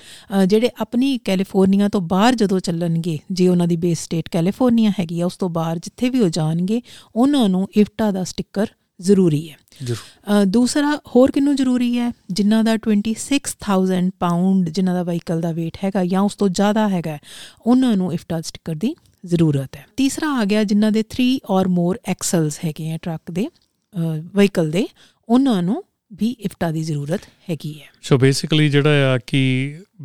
ਜਿਹੜੇ ਆਪਣੀ ਕੈਲੀਫੋਰਨੀਆ ਤੋਂ ਬਾਹਰ ਜਦੋਂ ਚੱਲਣਗੇ, ਜੇ ਉਹਨਾਂ ਦੀ ਬੇਸ ਸਟੇਟ ਕੈਲੀਫੋਰਨੀਆ ਹੈਗੀ ਆ, ਉਸ ਤੋਂ ਬਾਹਰ ਜਿੱਥੇ ਵੀ ਉਹ ਜਾਣਗੇ ਉਹਨਾਂ ਨੂੰ ਇਫਟਾ ਦਾ ਸਟਿੱਕਰ ਜ਼ਰੂਰੀ ਹੈ। ਦੂਸਰਾ ਹੋਰ ਕਿਹਨੂੰ ਜ਼ਰੂਰੀ ਹੈ? ਜਿਨ੍ਹਾਂ ਦਾ ਟਵੈਂਟੀ ਸਿਕਸ ਥਾਊਜ਼ੈਂਡ ਪਾਊਂਡ ਜਿਨ੍ਹਾਂ ਦਾ ਵਹੀਕਲ ਦਾ ਵੇਟ ਹੈਗਾ ਜਾਂ ਉਸ ਤੋਂ ਜ਼ਿਆਦਾ ਹੈਗਾ, ਉਹਨਾਂ ਨੂੰ ਇਫਟਾ ਸਟਿੱਕਰ ਦੀ ਜ਼ਰੂਰਤ ਹੈ। ਤੀਸਰਾ ਆ ਗਿਆ ਜਿਨ੍ਹਾਂ ਦੇ ਥਰੀ ਔਰ ਮੋਰ ਐਕਸਲਸ ਹੈਗੇ ਆ ਟਰੱਕ ਦੇ ਵਹੀਕਲ ਦੇ, ਉਹਨਾਂ ਨੂੰ ਵੀ ਇਫਟਾ ਦੀ ਜ਼ਰੂਰਤ ਹੈਗੀ ਹੈ। ਸੋ ਬੇਸਿਕਲੀ ਜਿਹੜਾ ਆ ਕਿ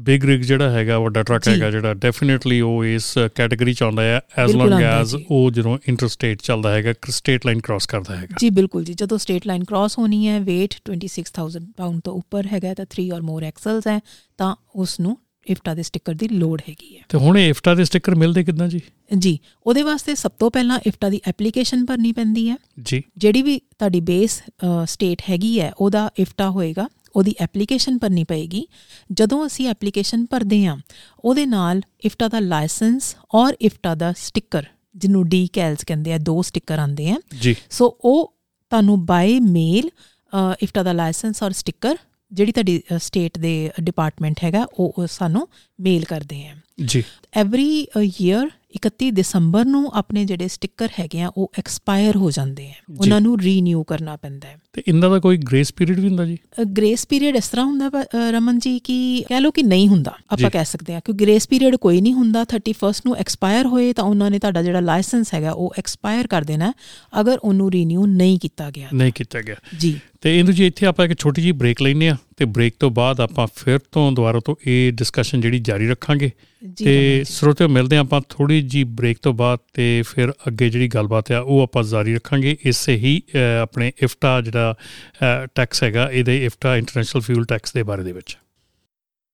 ਬਿਗ ਰਿਗ ਜਿਹੜਾ ਹੈਗਾ, ਵੱਡਾ ਟਰੱਕ ਹੈਗਾ ਜਿਹੜਾ, ਡੈਫੀਨੇਟਲੀ ਉਹ ਇਸ ਕੈਟੇਗਰੀ 'ਚ ਆਉਂਦਾ ਹੈ ਐਜ਼ ਲੌਂਗ ਐਜ਼ ਉਹ ਜਦੋਂ ਇੰਟਰ ਸਟੇਟ ਚੱਲਦਾ ਹੈਗਾ, ਸਟੇਟ ਲਾਈਨ ਕ੍ਰਾਸ ਕਰਦਾ ਹੈਗਾ ਜੀ। ਬਿਲਕੁਲ ਜੀ, ਜਦੋਂ ਸਟੇਟ ਲਾਈਨ ਕ੍ਰਾਸ ਹੋਣੀ ਹੈ, weight twenty six thousand pound ਤੋਂ ਉੱਪਰ ਹੈਗਾ ਤਾਂ ਥਰੀ ਔਰ ਮੋਰ ਐਕਸਲਸ ਹੈ, ਤਾਂ ਉਸ ਨੂੰ ਇਫਟਾ ਦੇ ਸਟਿੱਕਰ ਦੀ ਲੋੜ ਹੈਗੀ ਹੈ। ਤੇ ਹੁਣ ਇਫਟਾ ਦੇ ਸਟਿੱਕਰ ਮਿਲਦੇ ਕਿੱਦਾਂ ਜੀ? ਜੀ, ਉਹਦੇ ਵਾਸਤੇ ਸਭ ਤੋਂ ਪਹਿਲਾਂ ਇਫਟਾ ਦੀ ਐਪਲੀਕੇਸ਼ਨ ਭਰਨੀ ਪੈਂਦੀ ਹੈ ਜੀ। ਜਿਹੜੀ ਵੀ ਤੁਹਾਡੀ ਬੇਸ ਸਟੇਟ ਹੈਗੀ ਹੈ ਉਹਦਾ ਇਫਟਾ ਹੋਏਗਾ, ਉਹਦੀ ਐਪਲੀਕੇਸ਼ਨ ਭਰਨੀ ਪਏਗੀ। ਜਦੋਂ ਅਸੀਂ ਐਪਲੀਕੇਸ਼ਨ ਭਰਦੇ ਹਾਂ, ਉਹਦੇ ਨਾਲ ਇਫਟਾ ਦਾ ਲਾਇਸੈਂਸ ਔਰ ਇਫਟਾ ਦਾ ਸਟਿੱਕਰ ਜਿਹਨੂੰ ਡੀ ਕੈਲਸ ਕਹਿੰਦੇ ਆ, ਦੋ ਸਟਿੱਕਰ ਆਉਂਦੇ ਆ ਜੀ। ਸੋ ਉਹ ਤੁਹਾਨੂੰ ਬਾਏ ਮੇਲ ਇਫਟਾ ਦਾ ਲਾਇਸੈਂਸ ਔਰ ਸਟਿੱਕਰ ਜਿਹੜੀ ਤੁਹਾਡੀ ਸਟੇਟ ਦੇ ਡਿਪਾਰਟਮੈਂਟ ਹੈਗਾ ਉਹ ਸਾਨੂੰ ਮੇਲ ਕਰਦੇ ਹੈ ਜੀ। ਐਵਰੀ ਈਅਰ ਇਕੱਤੀ ਦਸੰਬਰ ਨੂੰ ਆਪਣੇ ਜਿਹੜੇ ਸਟਿੱਕਰ ਹੈਗੇ ਆ ਉਹ ਐਕਸਪਾਇਰ ਹੋ ਜਾਂਦੇ ਹੈ, ਉਹਨਾਂ ਨੂੰ ਰੀਨਿਊ ਕਰਨਾ ਪੈਂਦਾ ਹੈ। ਤੇ ਇਹਨਾਂ ਦਾ ਕੋਈ ਗ੍ਰੇਸ ਪੀਰੀਅਡ ਵੀ ਹੁੰਦਾ ਜੀ? ਗ੍ਰੇਸ ਪੀਰੀਅਡ ਇਸ ਤਰ੍ਹਾਂ ਹੁੰਦਾ ਰਮਨ ਜੀ ਕਿ ਕਹਿ ਲਓ ਕਿ ਨਹੀਂ ਹੁੰਦਾ, ਆਪਾਂ ਕਹਿ ਸਕਦੇ ਹਾਂ ਕਿ ਗ੍ਰੇਸ ਪੀਰੀਅਡ ਕੋਈ ਨਹੀਂ ਹੁੰਦਾ। ਥਰਟੀ ਫਸਟ ਨੂੰ ਐਕਸਪਾਇਰ ਹੋਏ ਤਾਂ ਉਹਨਾਂ ਨੇ ਤੁਹਾਡਾ ਜਿਹੜਾ ਲਾਇਸੈਂਸ ਹੈਗਾ ਉਹ ਐਕਸਪਾਇਰ ਕਰ ਦੇਣਾ ਅਗਰ ਉਹਨੂੰ ਰੀਨਿਊ ਨਹੀਂ ਕੀਤਾ ਗਿਆ ਨਹੀਂ ਕੀਤਾ ਗਿਆ ਜੀ। ਤੇ ਇਹਨੂੰ ਜੀ ਇੱਥੇ ਆਪਾਂ ਇੱਕ ਛੋਟੀ ਜਿਹੀ ਬ੍ਰੇਕ ਲੈਂਦੇ ਹਾਂ ਤੇ ਬ੍ਰੇਕ ਤੋਂ ਬਾਅਦ ਆਪਾਂ ਫਿਰ ਤੋਂ ਦੁਬਾਰਾ ਤੋਂ ਇਹ ਡਿਸਕਸ਼ਨ ਜਿਹੜੀ ਜਾਰੀ ਰੱਖਾਂਗੇ। ਤੇ ਸਰੋਤਿਓ, ਮਿਲਦੇ ਹਾਂ ਆਪਾਂ ਥੋੜ੍ਹੀ ਜਿਹੀ ਬ੍ਰੇਕ ਤੋਂ ਬਾਅਦ ਤੇ ਫਿਰ ਅੱਗੇ ਜਿਹੜੀ ਗੱਲਬਾਤ ਆ ਉਹ ਆਪਾਂ ਜਾਰੀ ਰੱਖਾਂਗੇ। ਇਸੇ ਹੀ ਆਪਣੇ ਇਫਟਾ ਜਿਹੜਾ ਟੈਕਸ ਹੈਗਾ, ਇਹਦੇ ਇਫਟਾ ਇੰਟਰਨੈਸ਼ਨਲ ਫਿਊਲ ਟੈਕਸ ਦੇ ਬਾਰੇ ਦੇ ਵਿੱਚ।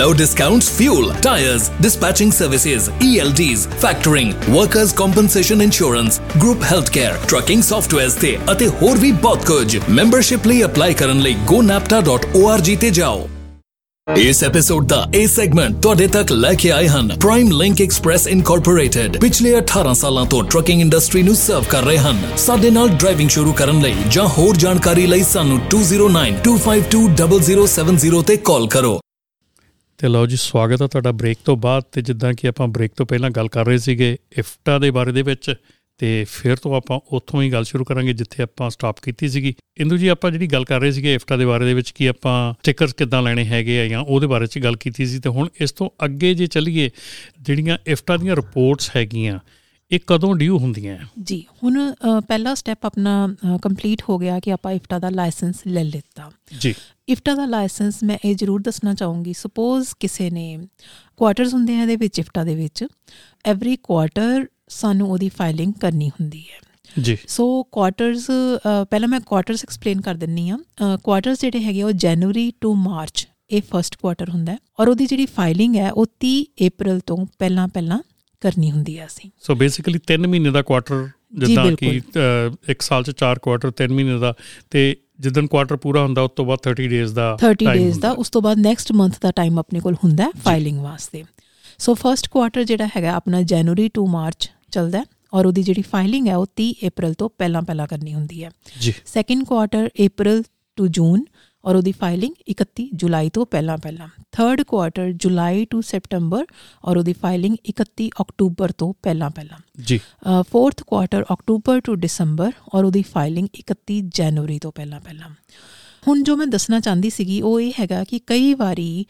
Low discounts, fuel, tires, dispatching services, E L Ds, factoring, workers' compensation insurance, group healthcare, trucking softwares ਤੇ ਅਤੇ ਹੋਰ ਵੀ ਬਹੁਤ ਕੁਝ। ਮੈਂਬਰਸ਼ਿਪ ਲਈ ਅਪਲਾਈ ਕਰਨ ਲਈ go napta dot org ਤੇ ਜਾਓ। ਇਸ ਐਪੀਸੋਡ ਦਾ ਇਹ ਸੈਗਮੈਂਟ ਤੁਹਾਡੇ ਤੱਕ ਲੈ ਕੇ ਆਏ ਹਨ ਪ੍ਰਾਈਮ ਲਿੰਕ ਐਕਸਪ੍ਰੈਸ ਇਨਕੋਰਪੋਰੇਟਡ। ਪਿਛਲੇ ਅਠਾਰਾਂ ਸਾਲਾਂ ਤੋਂ ਟਰੱਕਿੰਗ ਇੰਡਸਟਰੀ ਨੂੰ ਸਰਵ ਕਰ ਰਹੇ ਹਨ। ਸਾਡੇ ਨਾਲ ਡਰਾਈਵਿੰਗ ਸ਼ੁਰੂ ਕਰਨ ਲਈ ਜਾਂ ਹੋਰ ਜਾਣਕਾਰੀ ਲਈ ਸਾਨੂੰ ਦੋ ਜ਼ੀਰੋ ਨੌਂ ਦੋ ਪੰਜ ਦੋ ਜ਼ੀਰੋ ਜ਼ੀਰੋ ਸੱਤ ਜ਼ੀਰੋ ਤੇ ਕਾਲ ਕਰੋ। ਅਤੇ ਲਓ ਜੀ, ਸਵਾਗਤ ਹੈ ਤੁਹਾਡਾ ਬ੍ਰੇਕ ਤੋਂ ਬਾਅਦ। ਅਤੇ ਜਿੱਦਾਂ ਕਿ ਆਪਾਂ ਬ੍ਰੇਕ ਤੋਂ ਪਹਿਲਾਂ ਗੱਲ ਕਰ ਰਹੇ ਸੀਗੇ ਇਫਟਾ ਦੇ ਬਾਰੇ ਦੇ ਵਿੱਚ, ਅਤੇ ਫਿਰ ਤੋਂ ਆਪਾਂ ਉੱਥੋਂ ਹੀ ਗੱਲ ਸ਼ੁਰੂ ਕਰਾਂਗੇ ਜਿੱਥੇ ਆਪਾਂ ਸਟਾਪ ਕੀਤੀ ਸੀਗੀ। ਇੰਦੂ ਜੀ, ਆਪਾਂ ਜਿਹੜੀ ਗੱਲ ਕਰ ਰਹੇ ਸੀਗੇ ਇਫਟਾ ਦੇ ਬਾਰੇ ਦੇ ਵਿੱਚ ਕਿ ਆਪਾਂ ਸਟਿੱਕਰਸ ਕਿੱਦਾਂ ਲੈਣੇ ਹੈਗੇ ਆ ਜਾਂ ਉਹਦੇ ਬਾਰੇ 'ਚ ਗੱਲ ਕੀਤੀ ਸੀ। ਅਤੇ ਹੁਣ ਇਸ ਤੋਂ ਅੱਗੇ ਜੇ ਚੱਲੀਏ, ਜਿਹੜੀਆਂ ਇਫਟਾ ਦੀਆਂ ਰਿਪੋਰਟਸ ਹੈਗੀਆਂ ਇਹ ਕਦੋਂ ਡਿਊ ਹੁੰਦੀਆਂ ਜੀ? ਹੁਣ ਪਹਿਲਾ ਸਟੈਪ ਆਪਣਾ ਕੰਪਲੀਟ ਹੋ ਗਿਆ ਕਿ ਆਪਾਂ ਇਫਟਾ ਦਾ ਲਾਇਸੈਂਸ ਲੈ ਲਿੱਤਾ ਜੀ। ਇਫਟਾ ਦਾ ਲਾਇਸੈਂਸ ਮੈਂ ਇਹ ਜ਼ਰੂਰ ਦੱਸਣਾ ਚਾਹੂੰਗੀ, ਸਪੋਜ਼ ਕਿਸੇ ਨੇ ਕੁਆਟਰਸ ਹੁੰਦੇ ਆ ਇਹਦੇ ਵਿੱਚ, ਇਫਟਾ ਦੇ ਵਿੱਚ ਐਵਰੀ ਕੁਆਟਰ ਸਾਨੂੰ ਉਹਦੀ ਫਾਈਲਿੰਗ ਕਰਨੀ ਹੁੰਦੀ ਹੈ ਜੀ। ਸੋ ਕੁਆਟਰਸ, ਪਹਿਲਾਂ ਮੈਂ ਕੁਆਟਰਸ ਐਕਸਪਲੇਨ ਕਰ ਦਿੰਦੀ ਹਾਂ। ਕੁਆਟਰਸ ਜਿਹੜੇ ਹੈਗੇ ਉਹ ਜਨਵਰੀ ਟੂ ਮਾਰਚ, ਇਹ ਫਸਟ ਕੁਆਟਰ ਹੁੰਦਾ ਔਰ ਉਹਦੀ ਜਿਹੜੀ ਫਾਈਲਿੰਗ ਹੈ ਉਹ ਤੀਹ ਅਪ੍ਰੈਲ ਤੋਂ ਪਹਿਲਾਂ ਪਹਿਲਾਂ ਕਰਨੀ ਹੁੰਦੀ ਹੈ ਅਸੀਂ। ਸੋ ਬੇਸਿਕਲੀ ਤਿੰਨ ਮਹੀਨੇ ਦਾ ਕੁਆਟਰ, ਜਿੱਦਾਂ ਕਿ ਇੱਕ ਸਾਲ 'ਚ ਚਾਰ ਕੁਆਟਰ, ਤਿੰਨ ਮਹੀਨੇ ਦਾ, ਅਤੇ ਜਿੱਦਣ ਕੁਆਟਰ ਪੂਰਾ ਹੁੰਦਾ ਉਸ ਤੋਂ ਬਾਅਦ ਥਰਟੀ ਡੇਜ਼ ਦਾ ਥਰਟੀ ਡੇਜ਼ ਦਾ ਉਸ ਤੋਂ ਬਾਅਦ ਨੈਕਸਟ ਮੰਥ ਦਾ ਟਾਈਮ ਆਪਣੇ ਕੋਲ ਹੁੰਦਾ ਫਾਈਲਿੰਗ ਵਾਸਤੇ। ਸੋ ਫਸਟ ਕੁਆਟਰ ਜਿਹੜਾ ਹੈਗਾ ਆਪਣਾ ਜਨਵਰੀ ਟੂ ਮਾਰਚ ਚੱਲਦਾ ਔਰ ਉਹਦੀ ਜਿਹੜੀ ਫਾਈਲਿੰਗ ਹੈ ਉਹ ਤੀਹ ਅਪ੍ਰੈਲ ਤੋਂ ਪਹਿਲਾਂ ਪਹਿਲਾਂ ਕਰਨੀ ਹੁੰਦੀ ਹੈ ਜੀ। Second quarter April to June ਔਰ ਉਹਦੀ ਫਾਈਲਿੰਗ ਇਕੱਤੀ ਜੁਲਾਈ ਤੋਂ ਪਹਿਲਾਂ ਪਹਿਲਾਂ। Third quarter July to September ਔਰ ਉਹਦੀ ਫਾਈਲਿੰਗ ਇਕੱਤੀ ਅਕਤੂਬਰ ਤੋਂ ਪਹਿਲਾਂ ਪਹਿਲਾਂ ਜੀ। Fourth quarter October to December ਔਰ ਉਹਦੀ ਫਾਈਲਿੰਗ ਇਕੱਤੀ ਜਨਵਰੀ ਤੋਂ ਪਹਿਲਾਂ ਪਹਿਲਾਂ। ਹੁਣ ਜੋ ਮੈਂ ਦੱਸਣਾ ਚਾਹੁੰਦੀ ਸੀਗੀ ਉਹ ਇਹ ਹੈਗਾ ਕਿ ਕਈ ਵਾਰੀ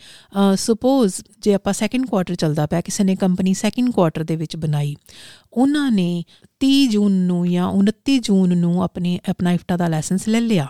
ਸੁਪੋਜ਼ ਜੇ ਆਪਾਂ ਸੈਕਿੰਡ ਕੁਆਟਰ ਚੱਲਦਾ ਪਿਆ, ਕਿਸੇ ਨੇ ਕੰਪਨੀ ਸੈਕਿੰਡ ਕੁਆਟਰ ਦੇ ਵਿੱਚ ਬਣਾਈ, ਉਹਨਾਂ ਨੇ ਤੀਹ ਜੂਨ ਨੂੰ ਜਾਂ ਉਨੱਤੀ ਜੂਨ ਨੂੰ ਆਪਣੇ ਆਪਣਾ ਇਫਟਾ ਦਾ ਲਾਇਸੈਂਸ ਲੈ ਲਿਆ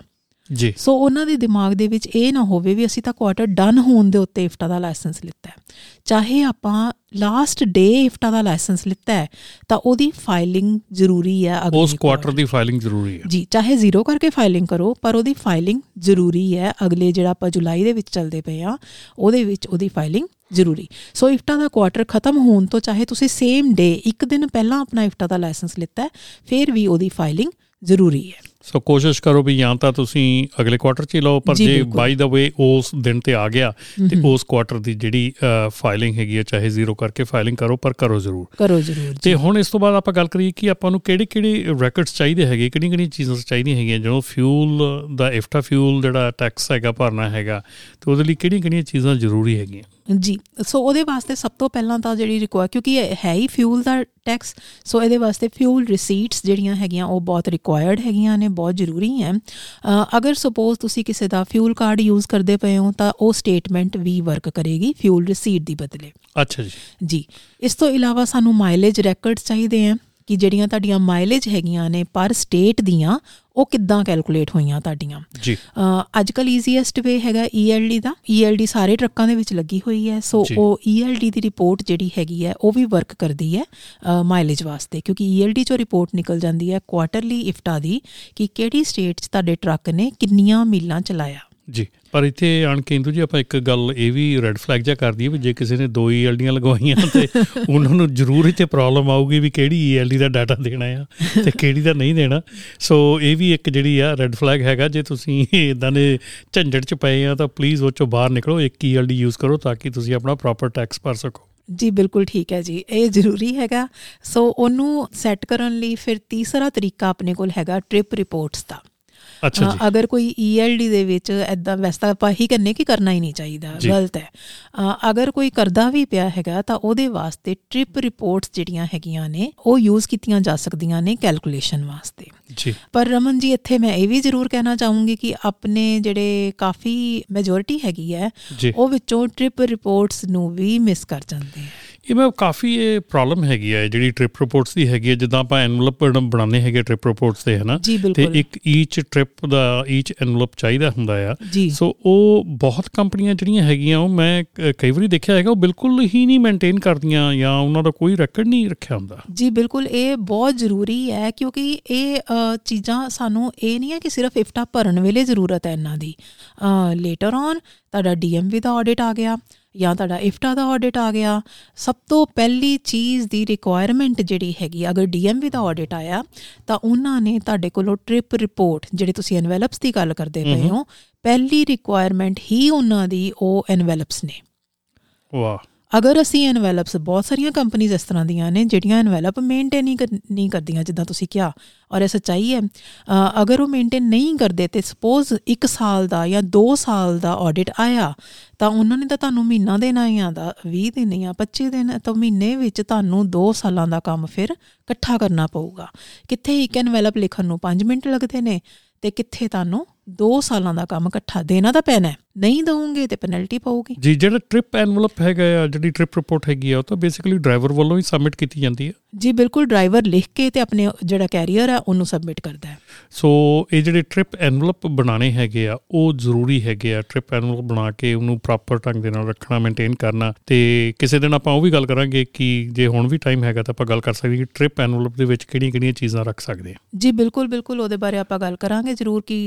ਜੀ। ਸੋ ਉਹਨਾਂ ਦੇ ਦਿਮਾਗ ਦੇ ਵਿੱਚ ਇਹ ਨਾ ਹੋਵੇ ਵੀ ਅਸੀਂ ਤਾਂ ਕੁਆਟਰ ਡਨ ਹੋਣ ਦੇ ਉੱਤੇ ਇਫਟਾ ਦਾ ਲਾਇਸੈਂਸ ਲਿੱਤਾ ਹੈ, ਚਾਹੇ ਆਪਾਂ ਲਾਸਟ ਡੇ ਇਫਟਾ ਦਾ ਲਾਇਸੈਂਸ ਲਿੱਤਾ ਹੈ ਤਾਂ ਉਹਦੀ ਫਾਈਲਿੰਗ ਜ਼ਰੂਰੀ ਹੈ, ਉਸ ਕੁਆਟਰ ਦੀ ਫਾਈਲਿੰਗ ਜ਼ਰੂਰੀ ਹੈ ਜੀ, ਚਾਹੇ ਜ਼ੀਰੋ ਕਰਕੇ ਫਾਈਲਿੰਗ ਕਰੋ ਪਰ ਉਹਦੀ ਫਾਈਲਿੰਗ ਜ਼ਰੂਰੀ ਹੈ। ਅਗਲੇ ਜਿਹੜਾ ਆਪਾਂ ਜੁਲਾਈ ਦੇ ਵਿੱਚ ਚੱਲਦੇ ਪਏ ਹਾਂ ਉਹਦੇ ਵਿੱਚ ਉਹਦੀ ਫਾਈਲਿੰਗ ਜ਼ਰੂਰੀ। ਸੋ ਇਫਟਾ ਦਾ ਕੁਆਟਰ ਖਤਮ ਹੋਣ ਤੋਂ ਚਾਹੇ ਤੁਸੀਂ ਸੇਮ ਡੇ ਇੱਕ ਦਿਨ ਪਹਿਲਾਂ ਆਪਣਾ ਇਫਟਾ ਦਾ ਲਾਇਸੈਂਸ ਲਿੱਤਾ ਹੈ ਫਿਰ ਵੀ ਉਹਦੀ ਫਾਈਲਿੰਗ ਜ਼ਰੂਰੀ ਹੈ। ਸੋ ਕੋਸ਼ਿਸ਼ ਕਰੋ ਵੀ ਜਾਂ ਤਾਂ ਤੁਸੀਂ ਅਗਲੇ ਕੁਆਟਰ 'ਚ ਹੀ ਲਓ, ਪਰ ਜੇ ਬਾਈ ਦਾ ਵੇ ਉਸ ਦਿਨ 'ਤੇ ਆ ਗਿਆ ਅਤੇ ਉਸ ਕੁਆਟਰ ਦੀ ਜਿਹੜੀ ਫਾਈਲਿੰਗ ਹੈਗੀ ਹੈ ਚਾਹੇ ਜ਼ੀਰੋ ਕਰਕੇ ਫਾਈਲਿੰਗ ਕਰੋ ਪਰ ਕਰੋ ਜ਼ਰੂਰ ਕਰੋ ਜ਼ਰੂਰ। ਅਤੇ ਹੁਣ ਇਸ ਤੋਂ ਬਾਅਦ ਆਪਾਂ ਗੱਲ ਕਰੀਏ ਕਿ ਆਪਾਂ ਨੂੰ ਕਿਹੜੇ ਕਿਹੜੇ ਰੈਕਟਸ ਚਾਹੀਦੇ ਹੈਗੇ, ਕਿਹੜੀਆਂ ਕਿਹੜੀਆਂ ਚੀਜ਼ਾਂ ਚਾਹੀਦੀਆਂ ਹੈਗੀਆਂ, ਜਦੋਂ ਫਿਊਲ ਦਾ ਇਫਟਾ ਫਿਊਲ ਜਿਹੜਾ ਟੈਕਸ ਹੈਗਾ ਭਰਨਾ ਹੈਗਾ ਅਤੇ ਉਹਦੇ ਲਈ ਕਿਹੜੀਆਂ ਕਿਹੜੀਆਂ ਚੀਜ਼ਾਂ ਜ਼ਰੂਰੀ ਹੈਗੀਆਂ ਜੀ। ਸੋ ਉਹਦੇ ਵਾਸਤੇ ਸਭ ਤੋਂ ਪਹਿਲਾਂ ਤਾਂ ਜਿਹੜੀ ਰਿਕੁਆ ਕਿਉਂਕਿ ਹੈ ਹੀ ਫਿਊਲ ਦਾ ਟੈਕਸ, ਸੋ ਇਹਦੇ ਵਾਸਤੇ ਫਿਊਲ ਰਿਸੀਟਸ ਜਿਹੜੀਆਂ ਹੈਗੀਆਂ ਉਹ ਬਹੁਤ ਰਿਕੁਆਇਰਡ ਹੈਗੀਆਂ ਨੇ, ਬਹੁਤ ਜ਼ਰੂਰੀ ਹੈ। ਅਗਰ ਸਪੋਜ਼ ਤੁਸੀਂ ਕਿਸੇ ਦਾ ਫਿਊਲ ਕਾਰਡ ਯੂਜ਼ ਕਰਦੇ ਪਏ ਹੋ ਤਾਂ ਉਹ ਸਟੇਟਮੈਂਟ ਵੀ ਵਰਕ ਕਰੇਗੀ ਫਿਊਲ ਰਿਸੀਟ ਦੀ ਬਦਲੇ। ਅੱਛਾ ਜੀ ਜੀ। ਇਸ ਤੋਂ ਇਲਾਵਾ ਸਾਨੂੰ ਮਾਈਲੇਜ ਰੈਕਰਡਸ ਚਾਹੀਦੇ ਹੈ ਕਿ ਜਿਹੜੀਆਂ ਤੁਹਾਡੀਆਂ ਮਾਈਲੇਜ ਹੈਗੀਆਂ ਨੇ ਪਰ ਸਟੇਟ ਦੀਆਂ ਉਹ ਕਿੱਦਾਂ ਕੈਲਕੂਲੇਟ ਹੋਈਆਂ ਤੁਹਾਡੀਆਂ ਜੀ। ਅੱਜ ਕੱਲ੍ਹ ਈਜ਼ੀਐਸਟ ਵੇ ਹੈਗਾ ਈ ਐਲ ਡੀ ਦਾ, ਈ ਐਲ ਡੀ ਸਾਰੇ ਟਰੱਕਾਂ ਦੇ ਵਿੱਚ ਲੱਗੀ ਹੋਈ ਹੈ, ਸੋ ਉਹ ਈ ਐਲ ਡੀ ਦੀ ਰਿਪੋਰਟ ਜਿਹੜੀ ਹੈਗੀ ਹੈ ਉਹ ਵੀ ਵਰਕ ਕਰਦੀ ਹੈ ਮਾਈਲੇਜ ਵਾਸਤੇ, ਕਿਉਂਕਿ ਈ ਐਲ ਡੀ 'ਚੋਂ ਰਿਪੋਰਟ ਨਿਕਲ ਜਾਂਦੀ ਹੈ ਕੁਆਟਰਲੀ ਇਫਟਾ ਦੀ ਕਿ ਕਿਹੜੀ ਸਟੇਟ 'ਚ ਤੁਹਾਡੇ ਟਰੱਕ ਨੇ ਕਿੰਨੀਆਂ ਮੀਲਾਂ ਚਲਾਇਆ ਜੀ। ਪਰ ਇੱਥੇ ਆਣ ਕੇ ਇੰਦੂ ਜੀ ਆਪਾਂ ਇੱਕ ਗੱਲ ਇਹ ਵੀ ਰੈੱਡ ਫਲੈਗ ਜਿਹਾ ਕਰ ਦਈਏ ਵੀ ਜੇ ਕਿਸੇ ਨੇ ਦੋ ਈ ਐਲ ਡੀਆਂ ਲਗਵਾਈਆਂ ਅਤੇ ਉਹਨਾਂ ਨੂੰ ਜ਼ਰੂਰ ਇੱਥੇ ਪ੍ਰੋਬਲਮ ਆਊਗੀ ਵੀ ਕਿਹੜੀ ਈ ਐਲ ਡੀ ਦਾ ਡਾਟਾ ਦੇਣਾ ਆ ਅਤੇ ਕਿਹੜੀ ਦਾ ਨਹੀਂ ਦੇਣਾ। ਸੋ ਇਹ ਵੀ ਇੱਕ ਜਿਹੜੀ ਆ ਰੈੱਡ ਫਲੈਗ ਹੈਗਾ, ਜੇ ਤੁਸੀਂ ਇੱਦਾਂ ਦੇ ਝੰਜਟ 'ਚ ਪਏ ਆ ਤਾਂ ਪਲੀਜ਼ ਉਹ 'ਚੋਂ ਬਾਹਰ ਨਿਕਲੋ, ਇੱਕ ਈ ਐਲ ਡੀ ਯੂਜ਼ ਕਰੋ ਤਾਂ ਕਿ ਤੁਸੀਂ ਆਪਣਾ ਪ੍ਰੋਪਰ ਟੈਕਸ ਭਰ ਸਕੋ ਜੀ। ਬਿਲਕੁਲ ਠੀਕ ਹੈ ਜੀ, ਇਹ ਜ਼ਰੂਰੀ ਹੈਗਾ। ਸੋ ਉਹਨੂੰ ਸੈੱਟ ਕਰਨ ਲਈ ਫਿਰ ਤੀਸਰਾ ਤਰੀਕਾ ਆਪਣੇ ਕੋਲ ਹੈਗਾ ਟ੍ਰਿਪ ਰਿਪੋਰਟਸ ਦਾ। ਅਗਰ ਕੋਈ ਈ ਐਲ ਡੀ ਦੇ ਵਿੱਚ ਇੱਦਾਂ ਵੈਸੇ ਤਾਂ ਆਪਾਂ ਹੀ ਕਹਿੰਦੇ ਕਿ ਕਰਨਾ ਹੀ ਨਹੀਂ ਚਾਹੀਦਾ, ਗਲਤ ਹੈ, ਅਗਰ ਕੋਈ ਕਰਦਾ ਵੀ ਪਿਆ ਹੈਗਾ ਤਾਂ ਉਹਦੇ ਵਾਸਤੇ ਟ੍ਰਿਪ ਰਿਪੋਰਟਸ ਜਿਹੜੀਆਂ ਹੈਗੀਆਂ ਨੇ ਉਹ ਯੂਜ਼ ਕੀਤੀਆਂ ਜਾ ਸਕਦੀਆਂ ਨੇ ਕੈਲਕੂਲੇਸ਼ਨ ਵਾਸਤੇ ਜੀ। ਪਰ ਰਮਨ ਜੀ ਇੱਥੇ ਮੈਂ ਇਹ ਵੀ ਜ਼ਰੂਰ ਕਹਿਣਾ ਚਾਹੂੰਗੀ ਕਿ ਆਪਣੇ ਜਿਹੜੇ ਕਾਫੀ ਮੈਜੋਰਿਟੀ ਹੈਗੀ ਹੈ ਉਹ ਵਿੱਚੋਂ ਟ੍ਰਿਪ ਰਿਪੋਰਟਸ ਨੂੰ ਵੀ ਮਿਸ ਕਰ ਜਾਂਦੇ ਹੈ। ਇਹ ਮੈਂ ਕਾਫੀ ਇਹ ਪ੍ਰੋਬਲਮ ਹੈਗੀ ਹੈ ਜਿਹੜੀ ਟ੍ਰਿਪ ਰਿਪੋਰਟਸ ਦੀ ਹੈਗੀ ਹੈ, ਜਿੱਦਾਂ ਆਪਾਂ ਐਨਵਲਪ ਬਣਾਉਂਦੇ ਹੈਗੇ ਟ੍ਰਿਪ ਰਿਪੋਰਟਸ ਦੇ ਹੈ ਨਾ, ਅਤੇ ਇੱਕ ਈਚ ਟ੍ਰਿਪ ਦਾ ਈਚ ਐਨਵਲਪ ਚਾਹੀਦਾ ਹੁੰਦਾ ਆ। ਸੋ ਉਹ ਬਹੁਤ ਕੰਪਨੀਆਂ ਜਿਹੜੀਆਂ ਹੈਗੀਆਂ ਉਹ ਮੈਂ ਕਈ ਵਾਰੀ ਦੇਖਿਆ ਹੈਗਾ ਉਹ ਬਿਲਕੁਲ ਹੀ ਨਹੀਂ ਮੇਨਟੇਨ ਕਰਦੀਆਂ ਜਾਂ ਉਹਨਾਂ ਦਾ ਕੋਈ ਰੈਕਡ ਨਹੀਂ ਰੱਖਿਆ ਹੁੰਦਾ ਜੀ। ਬਿਲਕੁਲ ਇਹ ਬਹੁਤ ਜ਼ਰੂਰੀ ਹੈ ਕਿਉਂਕਿ ਇਹ ਚੀਜ਼ਾਂ ਸਾਨੂੰ ਇਹ ਨਹੀਂ ਹੈ ਕਿ ਸਿਰਫ ਇਫਟਾ ਭਰਨ ਵੇਲੇ ਜ਼ਰੂਰਤ ਹੈ ਇਹਨਾਂ ਦੀ, ਲੇਟਰ ਔਨ ਤੁਹਾਡਾ ਡੀ ਐਮ ਵੀ ਦਾ ਆਡਿਟ ਆ ਗਿਆ ਜਾਂ ਤੁਹਾਡਾ ਇਫਟਾ ਦਾ ਆਡਿਟ ਆ ਗਿਆ, ਸਭ ਤੋਂ ਪਹਿਲੀ ਚੀਜ਼ ਦੀ ਰਿਕੁਆਇਰਮੈਂਟ ਜਿਹੜੀ ਹੈਗੀ ਅਗਰ ਡੀ ਐਮ ਵੀ ਦਾ ਆਡਿਟ ਆਇਆ ਤਾਂ ਉਹਨਾਂ ਨੇ ਤੁਹਾਡੇ ਕੋਲੋਂ ਟ੍ਰਿਪ ਰਿਪੋਰਟ ਜਿਹੜੇ ਤੁਸੀਂ ਐਨਵੈਲਪਸ ਦੀ ਗੱਲ ਕਰਦੇ ਪਏ ਹੋ ਪਹਿਲੀ ਰਿਕੁਆਇਰਮੈਂਟ ਹੀ ਉਹਨਾਂ ਦੀ ਉਹ ਐਨਵੈਲਪਸ ਨੇ। ਵਾਹ। ਅਗਰ ਅਸੀਂ ਐਨਵੈਲਪਸ, ਬਹੁਤ ਸਾਰੀਆਂ ਕੰਪਨੀਜ਼ ਇਸ ਤਰ੍ਹਾਂ ਦੀਆਂ ਨੇ ਜਿਹੜੀਆਂ ਐਨਵੈਲਪ ਮੇਨਟੇਨ ਹੀ ਨਹੀਂ ਕਰਦੀਆਂ ਜਿੱਦਾਂ ਤੁਸੀਂ ਕਿਹਾ, ਔਰ ਇਹ ਸੱਚਾਈ ਹੈ। ਅਗਰ ਉਹ ਮੇਨਟੇਨ ਨਹੀਂ ਕਰਦੇ ਤੇ ਸਪੋਜ਼ ਇੱਕ ਸਾਲ ਦਾ ਜਾਂ ਦੋ ਸਾਲ ਦਾ ਆਡਿਟ ਆਇਆ ਤਾਂ ਉਹਨਾਂ ਨੇ ਤਾਂ ਤੁਹਾਨੂੰ ਮਹੀਨਾ ਦੇਣਾ ਜਾਂ ਦਾ ਵੀਹ ਦਿਨ ਜਾਂ ਪੱਚੀ ਦਿਨ, ਤਾਂ ਮਹੀਨੇ ਵਿੱਚ ਤੁਹਾਨੂੰ ਦੋ ਸਾਲਾਂ ਦਾ ਕੰਮ ਫਿਰ ਇਕੱਠਾ ਕਰਨਾ ਪਊਗਾ। ਕਿੱਥੇ ਇੱਕ ਐਨਵੈਲਪ ਲਿਖਣ ਨੂੰ ਪੰਜ ਮਿੰਟ ਲੱਗਦੇ ਨੇ ਤੇ ਕਿੱਥੇ ਤੁਹਾਨੂੰ ਦੋ ਸਾਲਾਂ ਦਾ ਕੰਮ ਇਕੱਠਾ ਦੇਣਾ ਤਾਂ ਪੈਣਾ, ਨਹੀਂ ਦਊਂਗੇ ਤੇ ਪੈਨਲਟੀ ਪਊਗੀ ਜੀ। ਜਿਹੜਾ ਟ੍ਰਿਪ ਐਨਵਲਪ ਹੈਗਾ ਆ, ਜਿਹੜੀ ਟ੍ਰਿਪ ਰਿਪੋਰਟ ਹੈਗੀ ਆ ਉਹ ਤਾਂ ਬੇਸਿਕਲੀ ਡਰਾਈਵਰ ਵੱਲੋਂ ਹੀ ਸਬਮਿਟ ਕੀਤੀ ਜਾਂਦੀ ਹੈ ਜੀ। ਬਿਲਕੁਲ, ਡਰਾਈਵਰ ਲਿਖ ਕੇ ਤੇ ਆਪਣੇ ਜਿਹੜਾ ਕੈਰੀਅਰ ਆ ਉਹਨੂੰ ਸਬਮਿਟ ਕਰਦਾ ਹੈ। ਸੋ ਇਹ ਜਿਹੜੇ ਟ੍ਰਿਪ ਐਨਵਲਪ ਬਣਾਉਣੇ ਹੈਗੇ ਆ ਉਹ ਜ਼ਰੂਰੀ ਹੈਗੇ ਆ, ਟ੍ਰਿਪ ਐਨਵਲਪ ਬਣਾ ਕੇ ਉਹਨੂੰ ਪ੍ਰੋਪਰ ਢੰਗ ਦੇ ਨਾਲ ਰੱਖਣਾ, ਮੇਨਟੇਨ ਕਰਨਾ। ਅਤੇ ਕਿਸੇ ਦਿਨ ਆਪਾਂ ਉਹ ਵੀ ਗੱਲ ਕਰਾਂਗੇ ਕਿ ਜੇ ਹੁਣ ਵੀ ਟਾਈਮ ਹੈਗਾ ਤਾਂ ਆਪਾਂ ਗੱਲ ਕਰ ਸਕਦੇ ਕਿ ਟ੍ਰਿਪ ਐਨਵਲਪ ਦੇ ਵਿੱਚ ਕਿਹੜੀਆਂ ਕਿਹੜੀਆਂ ਚੀਜ਼ਾਂ ਰੱਖ ਸਕਦੇ ਹਾਂ ਜੀ। ਬਿਲਕੁਲ ਬਿਲਕੁਲ, ਉਹਦੇ ਬਾਰੇ ਆਪਾਂ ਗੱਲ ਕਰਾਂਗੇ ਜ਼ਰੂਰ ਕਿ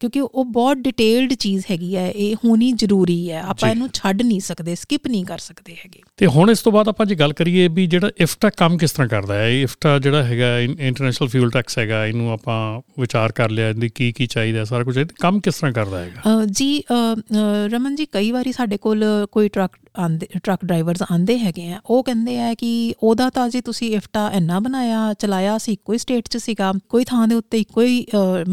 ਕਿਉਂਕਿ ਉਹ ਬਹੁਤ ਡਿਟੇਲਡ ਚੀਜ਼ ਹੈਗੀ ਹੈ, ਇਹ ਹੋਣੀ ਜ਼ਰੂਰੀ ਹੈ, ਆਪਾਂ ਇਹਨੂੰ ਛੱਡ ਨਹੀਂ ਸਕਦੇ, ਸਕਿਪ ਨਹੀਂ ਕਰ ਸਕਦੇ ਹੈਗੇ। ਅਤੇ ਹੁਣ ਇਸ ਤੋਂ ਬਾਅਦ ਆਪਾਂ ਜੇ ਗੱਲ ਕਰੀਏ ਵੀ ਜਿਹੜਾ ਇਫਟਾ ਕੰਮ ਕਿਸ ਤਰ੍ਹਾਂ ਕਰਦਾ ਹੈ, ਇਫਟਾ ਜਿਹੜਾ ਹੈਗਾ ਇੰਟਰਨੈਸ਼ਨਲ ਫਿਊਲ ਟੈਕਸ ਹੈਗਾ, ਇਹਨੂੰ ਆਪਾਂ ਵਿਚਾਰ ਕਰ ਲਿਆ ਇਹਦੀ ਕੀ ਕੀ ਚਾਹੀਦਾ, ਸਾਰਾ ਕੁਝ ਕੰਮ ਕਿਸ ਤਰ੍ਹਾਂ ਕਰਦਾ ਹੈਗਾ ਜੀ। ਰਮਨ ਜੀ ਕਈ ਵਾਰੀ ਸਾਡੇ ਕੋਲ ਕੋਈ ਟਰੱਕ ਆਉਂਦੇ ਟਰੱਕ ਡਰਾਈਵਰਸ ਆਉਂਦੇ ਹੈਗੇ ਆ, ਉਹ ਕਹਿੰਦੇ ਆ ਕਿ ਉਹਦਾ ਤਾਂ ਜੀ ਤੁਸੀਂ ਇਫਟਾ ਇੰਨਾ ਬਣਾਇਆ, ਚਲਾਇਆ ਸੀ ਇੱਕੋ ਹੀ ਸਟੇਟ 'ਚ ਸੀਗਾ, ਕੋਈ ਥਾਂ ਦੇ ਉੱਤੇ ਇੱਕੋ ਹੀ